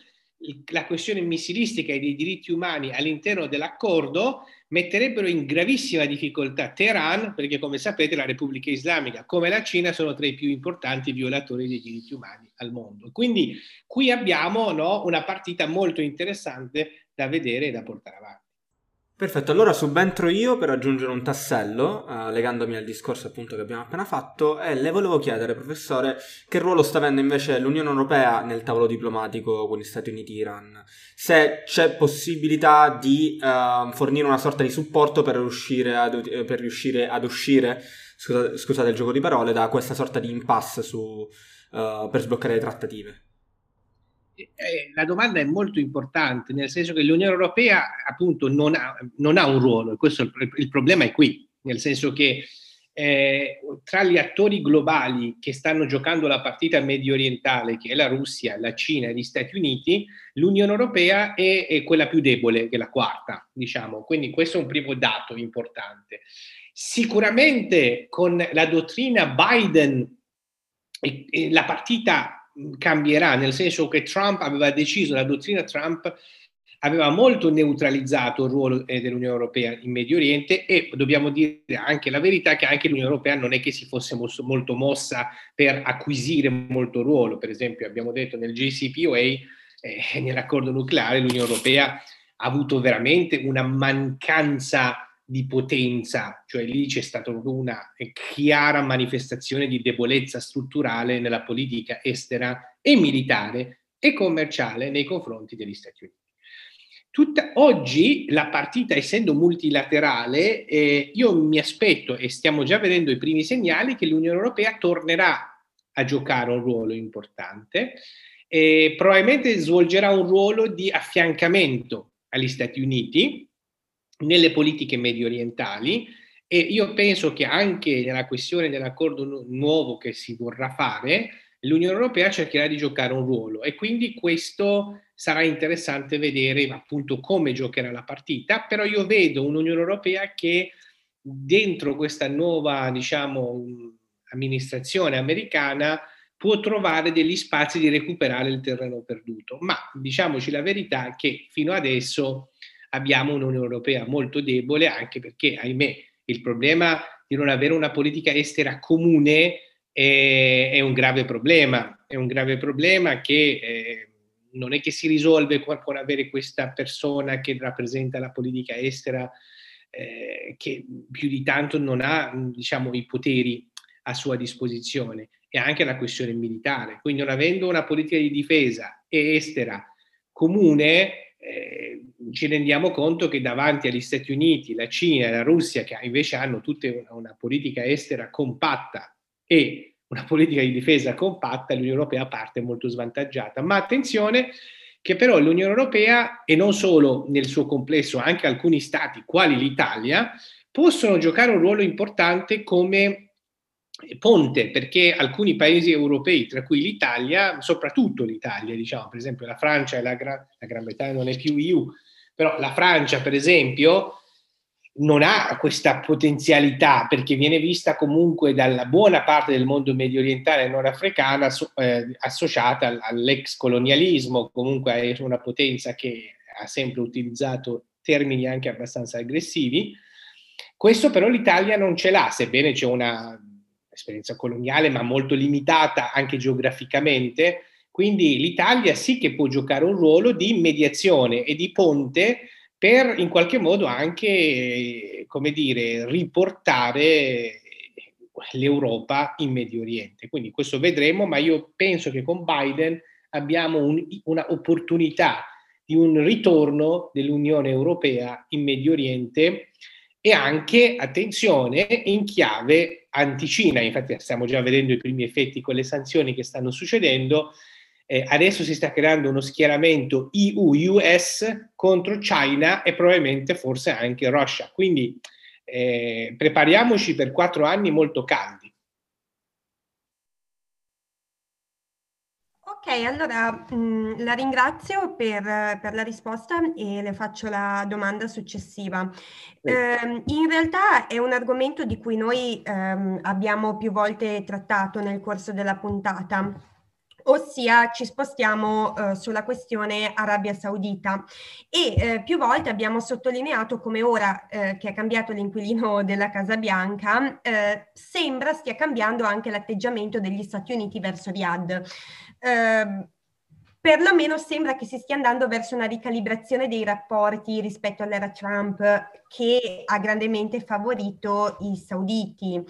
la questione missilistica e dei diritti umani all'interno dell'accordo metterebbero in gravissima difficoltà Teheran, perché come sapete la Repubblica Islamica come la Cina sono tra i più importanti violatori dei diritti umani al mondo. Quindi qui abbiamo una partita molto interessante da vedere e da portare avanti. Perfetto, allora subentro io per aggiungere un tassello, legandomi al discorso appunto che abbiamo appena fatto, e le volevo chiedere, professore, che ruolo sta avendo invece l'Unione Europea nel tavolo diplomatico con gli Stati Uniti e Iran? Se c'è possibilità di fornire una sorta di supporto per riuscire ad uscire, scusate il gioco di parole, da questa sorta di impasse per sbloccare le trattative. La domanda è molto importante, nel senso che l'Unione Europea appunto non ha un ruolo, e questo il problema è qui, nel senso che tra gli attori globali che stanno giocando la partita medio orientale, che è la Russia, la Cina e gli Stati Uniti, l'Unione Europea è quella più debole, che è la quarta, diciamo. Quindi questo è un primo dato importante. Sicuramente con la dottrina Biden e la partita cambierà, nel senso che Trump aveva deciso, la dottrina Trump aveva molto neutralizzato il ruolo dell'Unione Europea in Medio Oriente, e dobbiamo dire anche la verità che anche l'Unione Europea non è che si fosse molto mossa per acquisire molto ruolo. Per esempio abbiamo detto nel JCPOA, nell'accordo nucleare, l'Unione Europea ha avuto veramente una mancanza di potenza, cioè lì c'è stata una chiara manifestazione di debolezza strutturale nella politica estera e militare e commerciale nei confronti degli Stati Uniti. Oggi la partita, essendo multilaterale, io mi aspetto, e stiamo già vedendo i primi segnali, che l'Unione Europea tornerà a giocare un ruolo importante, probabilmente svolgerà un ruolo di affiancamento agli Stati Uniti nelle politiche medio orientali, e io penso che anche nella questione dell'accordo nuovo che si vorrà fare, l'Unione Europea cercherà di giocare un ruolo, e quindi questo sarà interessante vedere appunto come giocherà la partita. Però io vedo un'Unione Europea che dentro questa nuova, amministrazione americana può trovare degli spazi di recuperare il terreno perduto, ma diciamoci la verità che fino adesso abbiamo un'Unione Europea molto debole, anche perché, ahimè, il problema di non avere una politica estera comune è un grave problema. È un grave problema che non è che si risolve con avere questa persona che rappresenta la politica estera, che più di tanto non ha, i poteri a sua disposizione, e anche la questione militare. Quindi, non avendo una politica di difesa e estera comune, ci rendiamo conto che davanti agli Stati Uniti, la Cina e la Russia, che invece hanno tutte una politica estera compatta e una politica di difesa compatta, l'Unione Europea parte molto svantaggiata. Ma attenzione che però l'Unione Europea, e non solo nel suo complesso, anche alcuni stati, quali l'Italia, possono giocare un ruolo importante come ponte, perché alcuni paesi europei, tra cui l'Italia, soprattutto l'Italia, diciamo, per esempio la Francia e la Gran Bretagna non è più EU, però la Francia, per esempio, non ha questa potenzialità perché viene vista comunque dalla buona parte del mondo medio orientale e nordafricana associata all'ex colonialismo, comunque è una potenza che ha sempre utilizzato termini anche abbastanza aggressivi. Questo però l'Italia non ce l'ha, sebbene c'è una esperienza coloniale ma molto limitata anche geograficamente, quindi l'Italia sì che può giocare un ruolo di mediazione e di ponte per in qualche modo anche, come dire, riportare l'Europa in Medio Oriente. Quindi questo vedremo, ma io penso che con Biden abbiamo un'opportunità di un ritorno dell'Unione Europea in Medio Oriente e anche, attenzione, in chiave anti-Cina. Infatti stiamo già vedendo i primi effetti con le sanzioni che stanno succedendo. Adesso si sta creando uno schieramento EU-US contro Cina e probabilmente forse anche Russia. Quindi prepariamoci per 4 anni molto caldi. Ok, allora la ringrazio per la risposta e le faccio la domanda successiva. In realtà è un argomento di cui noi abbiamo più volte trattato nel corso della puntata, ossia ci spostiamo sulla questione Arabia Saudita e più volte abbiamo sottolineato come ora che è cambiato l'inquilino della Casa Bianca sembra stia cambiando anche l'atteggiamento degli Stati Uniti verso Riyadh. Perlomeno sembra che si stia andando verso una ricalibrazione dei rapporti rispetto all'era Trump, che ha grandemente favorito i sauditi.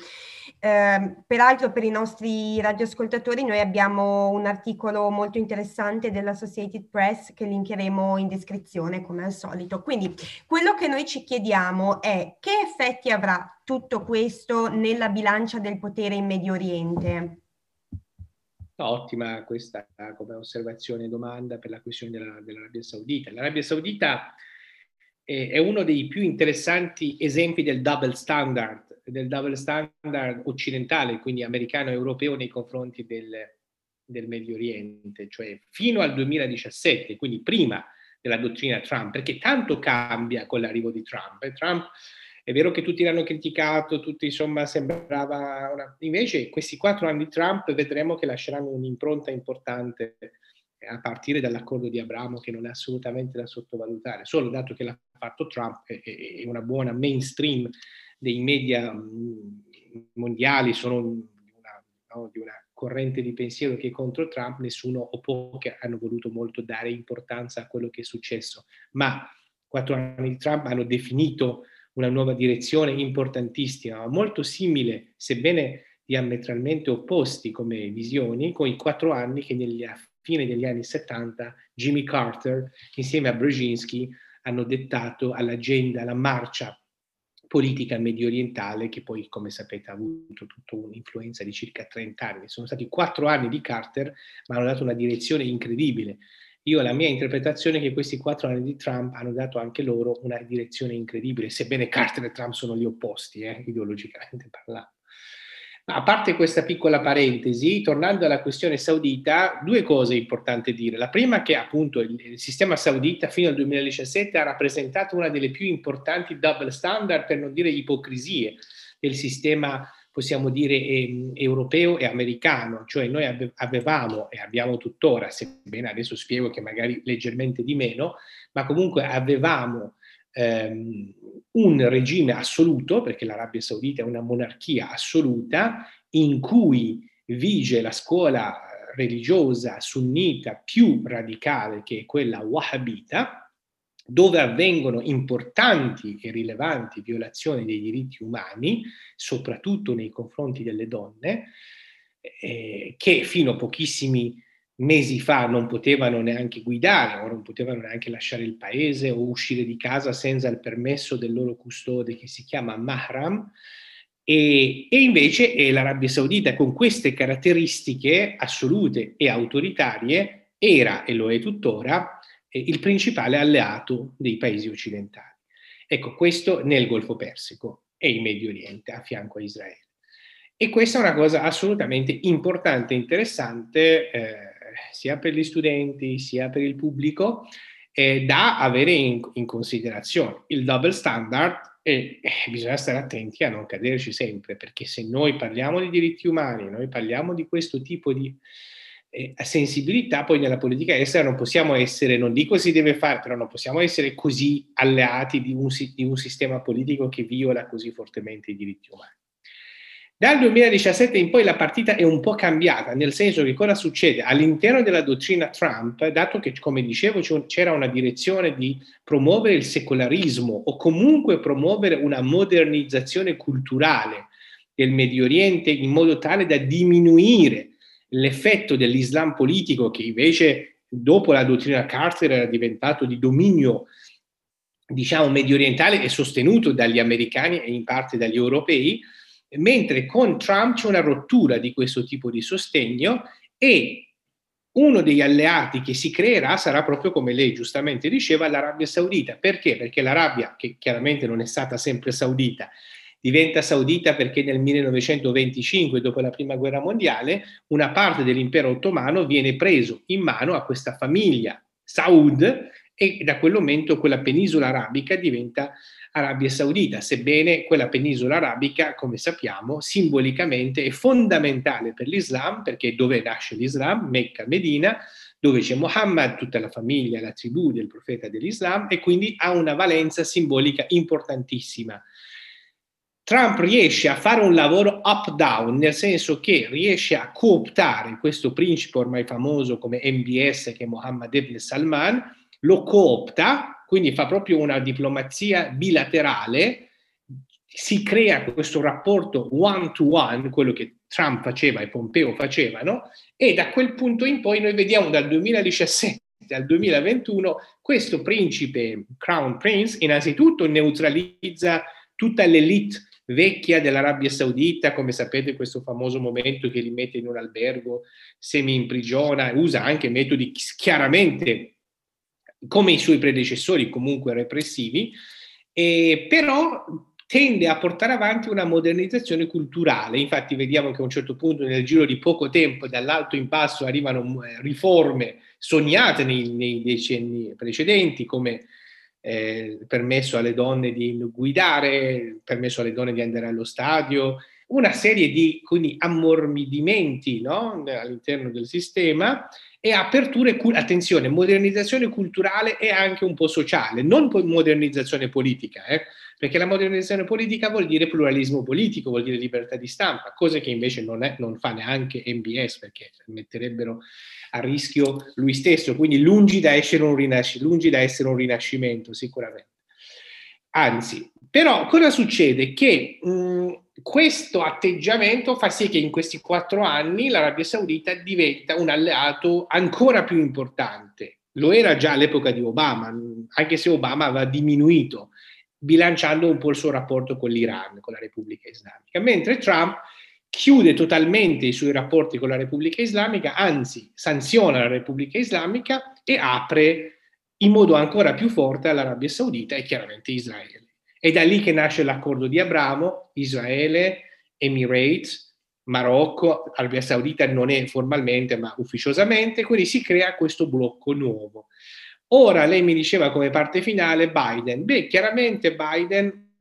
Peraltro per i nostri radioascoltatori noi abbiamo un articolo molto interessante dell'Associated Press che linkeremo in descrizione come al solito. Quindi quello che noi ci chiediamo è: che effetti avrà tutto questo nella bilancia del potere in Medio Oriente? Ottima questa come osservazione e domanda per la questione dell'Arabia Saudita. L'Arabia Saudita è uno dei più interessanti esempi del double standard occidentale, quindi americano e europeo, nei confronti del Medio Oriente, cioè fino al 2017, quindi prima della dottrina Trump, perché tanto cambia con l'arrivo di Trump. Trump è vero che tutti l'hanno criticato, tutti insomma sembrava invece questi 4 anni di Trump vedremo che lasceranno un'impronta importante a partire dall'accordo di Abramo, che non è assolutamente da sottovalutare. Solo dato che l'ha fatto Trump è una buona mainstream dei media mondiali, sono di una corrente di pensiero che è contro Trump, nessuno o pochi hanno voluto molto dare importanza a quello che è successo. Ma 4 anni di Trump hanno definito una nuova direzione importantissima, molto simile, sebbene diametralmente opposti come visioni, con i 4 anni che a fine degli anni 70 Jimmy Carter insieme a Brzezinski hanno dettato all'agenda, alla marcia politica mediorientale, che poi, come sapete, ha avuto tutta un'influenza di circa 30 anni. Sono stati 4 anni di Carter, ma hanno dato una direzione incredibile. Io la mia interpretazione è che questi 4 anni di Trump hanno dato anche loro una direzione incredibile, sebbene Carter e Trump sono gli opposti, ideologicamente parlando. Ma a parte questa piccola parentesi, tornando alla questione saudita, 2 cose importanti dire. La prima è che appunto il sistema saudita fino al 2017 ha rappresentato una delle più importanti double standard, per non dire ipocrisie, del sistema, possiamo dire, europeo e americano. Cioè noi avevamo e abbiamo tuttora, sebbene adesso spiego che magari leggermente di meno, ma comunque avevamo un regime assoluto, perché l'Arabia Saudita è una monarchia assoluta, in cui vige la scuola religiosa sunnita più radicale, che è quella wahhabita, dove avvengono importanti e rilevanti violazioni dei diritti umani, soprattutto nei confronti delle donne, che fino a pochissimi mesi fa non potevano neanche guidare, o non potevano neanche lasciare il paese o uscire di casa senza il permesso del loro custode, che si chiama mahram. E invece l'Arabia Saudita, con queste caratteristiche assolute e autoritarie, era, e lo è tuttora, il principale alleato dei paesi occidentali. Ecco, questo nel Golfo Persico e in Medio Oriente, a fianco a Israele. E questa è una cosa assolutamente importante e interessante, sia per gli studenti, sia per il pubblico, da avere in considerazione. Il double standard, bisogna stare attenti a non caderci sempre, perché se noi parliamo di diritti umani, noi parliamo di questo tipo di sensibilità, poi nella politica estera non possiamo essere, non dico si deve fare, però non possiamo essere così alleati di un sistema politico che viola così fortemente i diritti umani. Dal 2017 in poi la partita è un po' cambiata, nel senso che cosa succede? All'interno della dottrina Trump, dato che, come dicevo, c'era una direzione di promuovere il secolarismo o comunque promuovere una modernizzazione culturale del Medio Oriente in modo tale da diminuire l'effetto dell'Islam politico, che invece dopo la dottrina Carter era diventato di dominio, diciamo, medio orientale e sostenuto dagli americani e in parte dagli europei, mentre con Trump c'è una rottura di questo tipo di sostegno e uno degli alleati che si creerà sarà proprio, come lei giustamente diceva, l'Arabia Saudita. Perché? Perché l'Arabia, che chiaramente non è stata sempre saudita, diventa saudita perché nel 1925, dopo la prima guerra mondiale, una parte dell'impero ottomano viene preso in mano a questa famiglia Saud e da quel momento quella penisola arabica diventa Arabia Saudita, sebbene quella penisola arabica, come sappiamo, simbolicamente è fondamentale per l'Islam, perché è dove nasce l'Islam, Mecca, Medina, dove c'è Muhammad, tutta la famiglia, la tribù del profeta dell'Islam, e quindi ha una valenza simbolica importantissima. Trump riesce a fare un lavoro up-down, nel senso che riesce a cooptare questo principe ormai famoso come MBS, che è Mohammed bin Salman, lo coopta, quindi fa proprio una diplomazia bilaterale, si crea questo rapporto one-to-one, quello che Trump faceva e Pompeo facevano, e da quel punto in poi noi vediamo dal 2017 al 2021 questo principe, Crown Prince, innanzitutto neutralizza tutta l'elite vecchia dell'Arabia Saudita, come sapete questo famoso momento che li mette in un albergo, semi-imprigiona, usa anche metodi chiaramente, come i suoi predecessori, comunque repressivi, però tende a portare avanti una modernizzazione culturale. Infatti vediamo che a un certo punto, nel giro di poco tempo, dall'alto in basso arrivano riforme sognate nei decenni precedenti, come permesso alle donne di guidare, permesso alle donne di andare allo stadio, una serie di ammorbidimenti, no? All'interno del sistema, e aperture, attenzione, modernizzazione culturale e anche un po' sociale, non modernizzazione politica, perché la modernizzazione politica vuol dire pluralismo politico, vuol dire libertà di stampa, cose che invece non fa neanche MBS, perché metterebbero a rischio lui stesso, quindi lungi da essere un rinascimento sicuramente. Anzi, però cosa succede? Che questo atteggiamento fa sì che in questi 4 anni l'Arabia Saudita diventa un alleato ancora più importante. Lo era già all'epoca di Obama, anche se Obama aveva diminuito, bilanciando un po' il suo rapporto con l'Iran, con la Repubblica Islamica, mentre Trump chiude totalmente i suoi rapporti con la Repubblica Islamica, anzi sanziona la Repubblica Islamica e apre in modo ancora più forte all'Arabia Saudita e chiaramente Israele. È da lì che nasce l'accordo di Abramo, Israele, Emirates, Marocco, Arabia Saudita non è formalmente ma ufficiosamente, quindi si crea questo blocco nuovo. Ora lei mi diceva come parte finale Biden. Beh, chiaramente Biden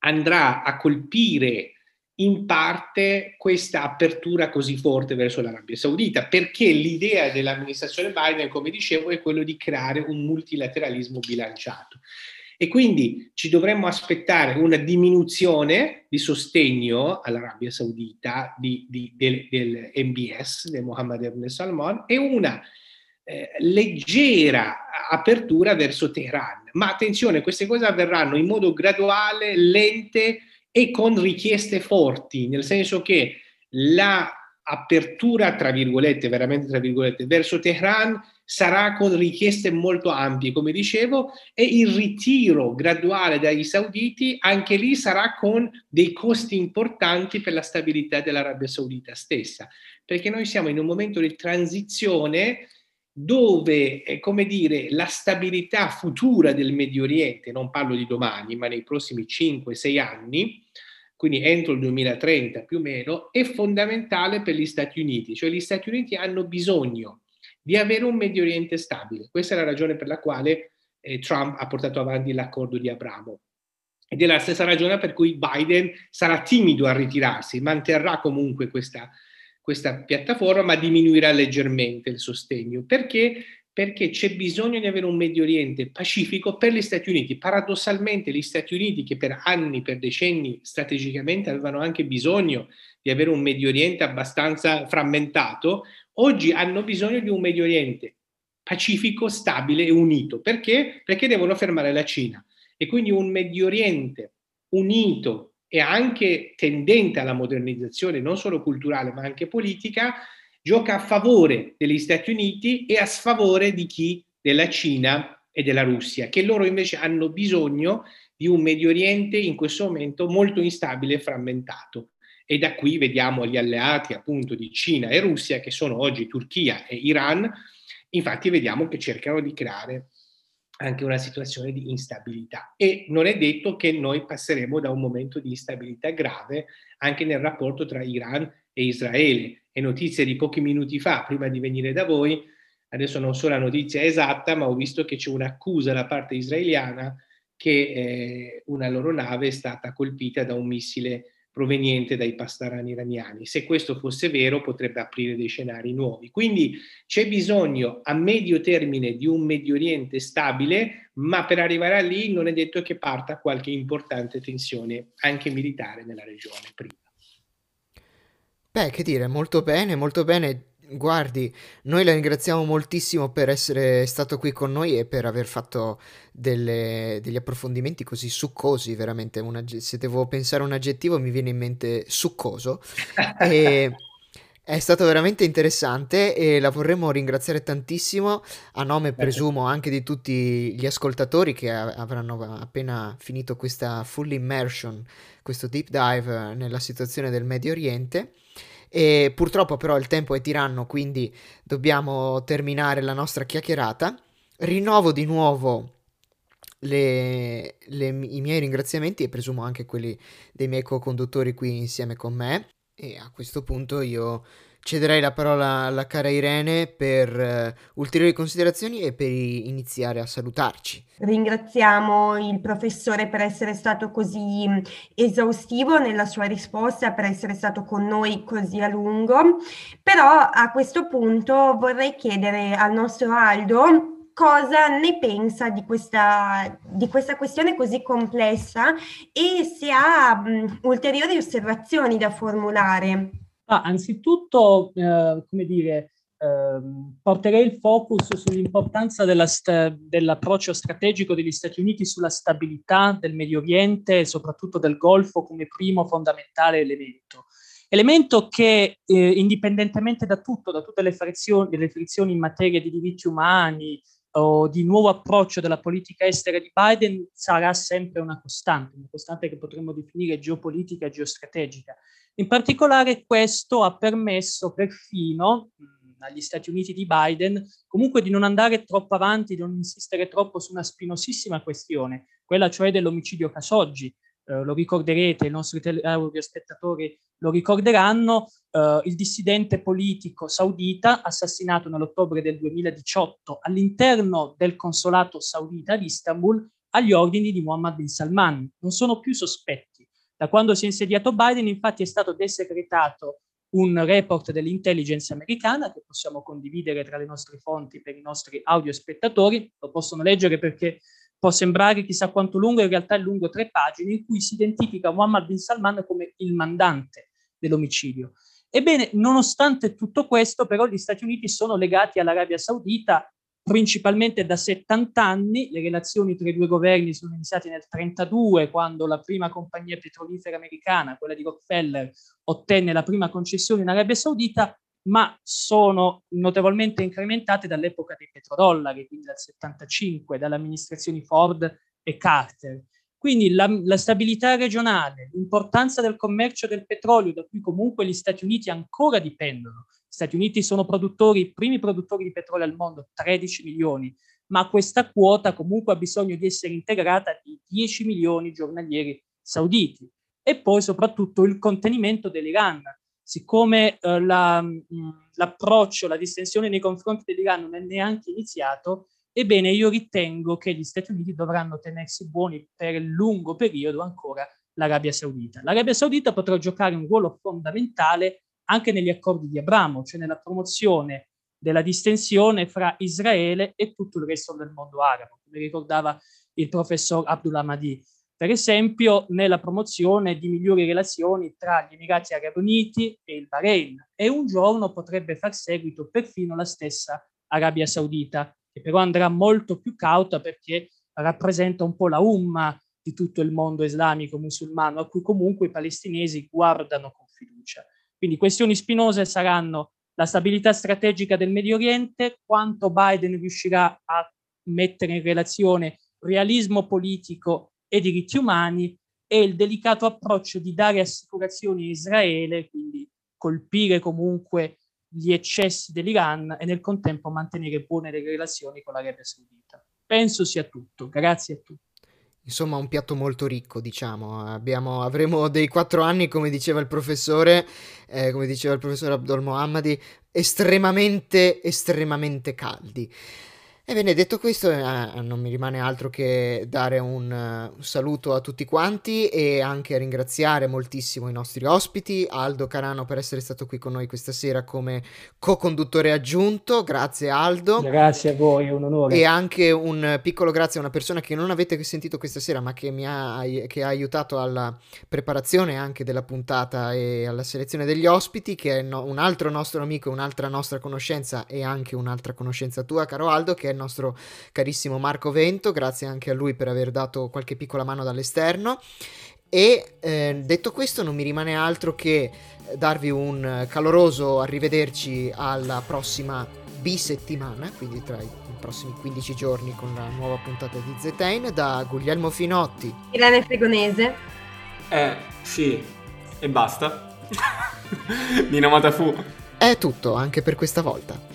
andrà a colpire in parte questa apertura così forte verso l'Arabia Saudita, perché l'idea dell'amministrazione Biden, come dicevo, è quello di creare un multilateralismo bilanciato. E quindi ci dovremmo aspettare una diminuzione di sostegno all'Arabia Saudita del MBS, del Mohammed bin Salman, e una leggera apertura verso Teheran. Ma attenzione, queste cose avverranno in modo graduale, lente e con richieste forti, nel senso che la apertura, tra virgolette, veramente tra virgolette, verso Teheran sarà con richieste molto ampie, come dicevo, e il ritiro graduale dagli sauditi anche lì sarà con dei costi importanti per la stabilità dell'Arabia Saudita stessa, perché noi siamo in un momento di transizione dove, come dire, la stabilità futura del Medio Oriente, non parlo di domani, ma nei prossimi 5-6 anni, quindi entro il 2030 più o meno, è fondamentale per gli Stati Uniti. Cioè gli Stati Uniti hanno bisogno di avere un Medio Oriente stabile. Questa è la ragione per la quale Trump ha portato avanti l'accordo di Abramo. Ed è la stessa ragione per cui Biden sarà timido a ritirarsi, manterrà comunque questa piattaforma, ma diminuirà leggermente il sostegno. Perché? Perché c'è bisogno di avere un Medio Oriente pacifico per gli Stati Uniti. Paradossalmente gli Stati Uniti, che per anni, per decenni, strategicamente avevano anche bisogno di avere un Medio Oriente abbastanza frammentato, oggi hanno bisogno di un Medio Oriente pacifico, stabile e unito. Perché? Perché devono fermare la Cina. E quindi un Medio Oriente unito e anche tendente alla modernizzazione, non solo culturale ma anche politica, gioca a favore degli Stati Uniti e a sfavore di chi? Della Cina e della Russia, che loro invece hanno bisogno di un Medio Oriente in questo momento molto instabile e frammentato. E da qui vediamo gli alleati appunto di Cina e Russia, che sono oggi Turchia e Iran, infatti vediamo che cercano di creare anche una situazione di instabilità, e non è detto che noi passeremo da un momento di instabilità grave anche nel rapporto tra Iran e Israele. E notizie di pochi minuti fa, prima di venire da voi, adesso non so la notizia esatta, ma ho visto che c'è un'accusa da parte israeliana che una loro nave è stata colpita da un missile proveniente dai pasdaran iraniani. Se questo fosse vero, potrebbe aprire dei scenari nuovi. Quindi c'è bisogno a medio termine di un Medio Oriente stabile, ma per arrivare a lì non è detto che parta qualche importante tensione anche militare nella regione prima. Beh, che dire, molto bene, molto bene. Guardi, noi la ringraziamo moltissimo per essere stato qui con noi e per aver fatto degli approfondimenti così succosi, veramente. Se devo pensare un aggettivo mi viene in mente succoso. E è stato veramente interessante e la vorremmo ringraziare tantissimo, a nome presumo anche di tutti gli ascoltatori che avranno appena finito questa full immersion, questo deep dive nella situazione del Medio Oriente. E purtroppo però il tempo è tiranno, quindi dobbiamo terminare la nostra chiacchierata. Rinnovo di nuovo i miei ringraziamenti e presumo anche quelli dei miei co-conduttori qui insieme con me. E a questo punto io cederei la parola alla cara Irene per ulteriori considerazioni e per iniziare a salutarci. Ringraziamo il professore per essere stato così esaustivo nella sua risposta, per essere stato con noi così a lungo. Però a questo punto vorrei chiedere al nostro Aldo cosa ne pensa di questa questione così complessa e se ha ulteriori osservazioni da formulare. Anzitutto, porterei il focus sull'importanza dell'approccio strategico degli Stati Uniti sulla stabilità del Medio Oriente e soprattutto del Golfo come primo fondamentale elemento. Elemento che, indipendentemente da tutte le frizioni in materia di diritti umani, o di nuovo approccio della politica estera di Biden, sarà sempre una costante che potremmo definire geopolitica e geostrategica. In particolare questo ha permesso perfino agli Stati Uniti di Biden comunque di non andare troppo avanti, di non insistere troppo su una spinosissima questione, quella cioè dell'omicidio Khashoggi. Lo ricorderete, i nostri telespettatori lo ricorderanno, il dissidente politico saudita assassinato nell'ottobre del 2018 all'interno del consolato saudita ad Istanbul agli ordini di Mohammed bin Salman. Non sono più sospetti. Da quando si è insediato Biden, infatti, è stato desecretato un report dell'intelligence americana che possiamo condividere tra le nostre fonti per i nostri audiospettatori. Lo possono leggere perché può sembrare chissà quanto lungo, in realtà è lungo 3 pagine, in cui si identifica Mohammed bin Salman come il mandante dell'omicidio. Ebbene, nonostante tutto questo, però gli Stati Uniti sono legati all'Arabia Saudita principalmente da 70 anni, le relazioni tra i due governi sono iniziate nel 1932, quando la prima compagnia petrolifera americana, quella di Rockefeller, ottenne la prima concessione in Arabia Saudita, ma sono notevolmente incrementate dall'epoca dei petrodollari, quindi dal 75, dalle amministrazioni Ford e Carter. Quindi la stabilità regionale, l'importanza del commercio del petrolio, da cui comunque gli Stati Uniti ancora dipendono. Gli Stati Uniti sono produttori, i primi produttori di petrolio al mondo, 13 milioni, ma questa quota comunque ha bisogno di essere integrata di 10 milioni giornalieri sauditi. E poi soprattutto il contenimento dell'Iran. Siccome l'approccio, la distensione nei confronti dell'Iran non è neanche iniziato, ebbene, io ritengo che gli Stati Uniti dovranno tenersi buoni per lungo periodo ancora l'Arabia Saudita. L'Arabia Saudita potrà giocare un ruolo fondamentale anche negli accordi di Abramo, cioè nella promozione della distensione fra Israele e tutto il resto del mondo arabo, come ricordava il professor Abdolmohammadi. Per esempio, nella promozione di migliori relazioni tra gli Emirati Arabi Uniti e il Bahrain, e un giorno potrebbe far seguito perfino la stessa Arabia Saudita, che però andrà molto più cauta perché rappresenta un po' la umma di tutto il mondo islamico musulmano, a cui comunque i palestinesi guardano con fiducia. Quindi questioni spinose saranno la stabilità strategica del Medio Oriente, quanto Biden riuscirà a mettere in relazione realismo politico e diritti umani, e il delicato approccio di dare assicurazioni a Israele, quindi colpire comunque gli eccessi dell'Iran e nel contempo mantenere buone le relazioni con l'Arabia Saudita. Penso sia tutto, grazie a tutti. Insomma, un piatto molto ricco, diciamo. Avremo dei 4 anni, come diceva il professore, Abdolmohammadi, estremamente caldi. Ebbene, detto questo, non mi rimane altro che dare un saluto a tutti quanti e anche ringraziare moltissimo i nostri ospiti, Aldo Carano per essere stato qui con noi questa sera come co-conduttore aggiunto, grazie Aldo. Grazie a voi, è un onore. E anche un piccolo grazie a una persona che non avete sentito questa sera ma che ha aiutato alla preparazione anche della puntata e alla selezione degli ospiti, che è un altro nostro amico, un'altra nostra conoscenza e anche un'altra conoscenza tua, caro Aldo, che è il nostro carissimo Marco Vento. Grazie anche a lui per aver dato qualche piccola mano dall'esterno. E detto questo, non mi rimane altro che darvi un caloroso arrivederci alla prossima bisettimana, quindi tra i prossimi 15 giorni, con la nuova puntata di Zetein. Da Guglielmo Finotti, Irene Fregonese, sì, e basta. Nino Matafù. È tutto anche per questa volta.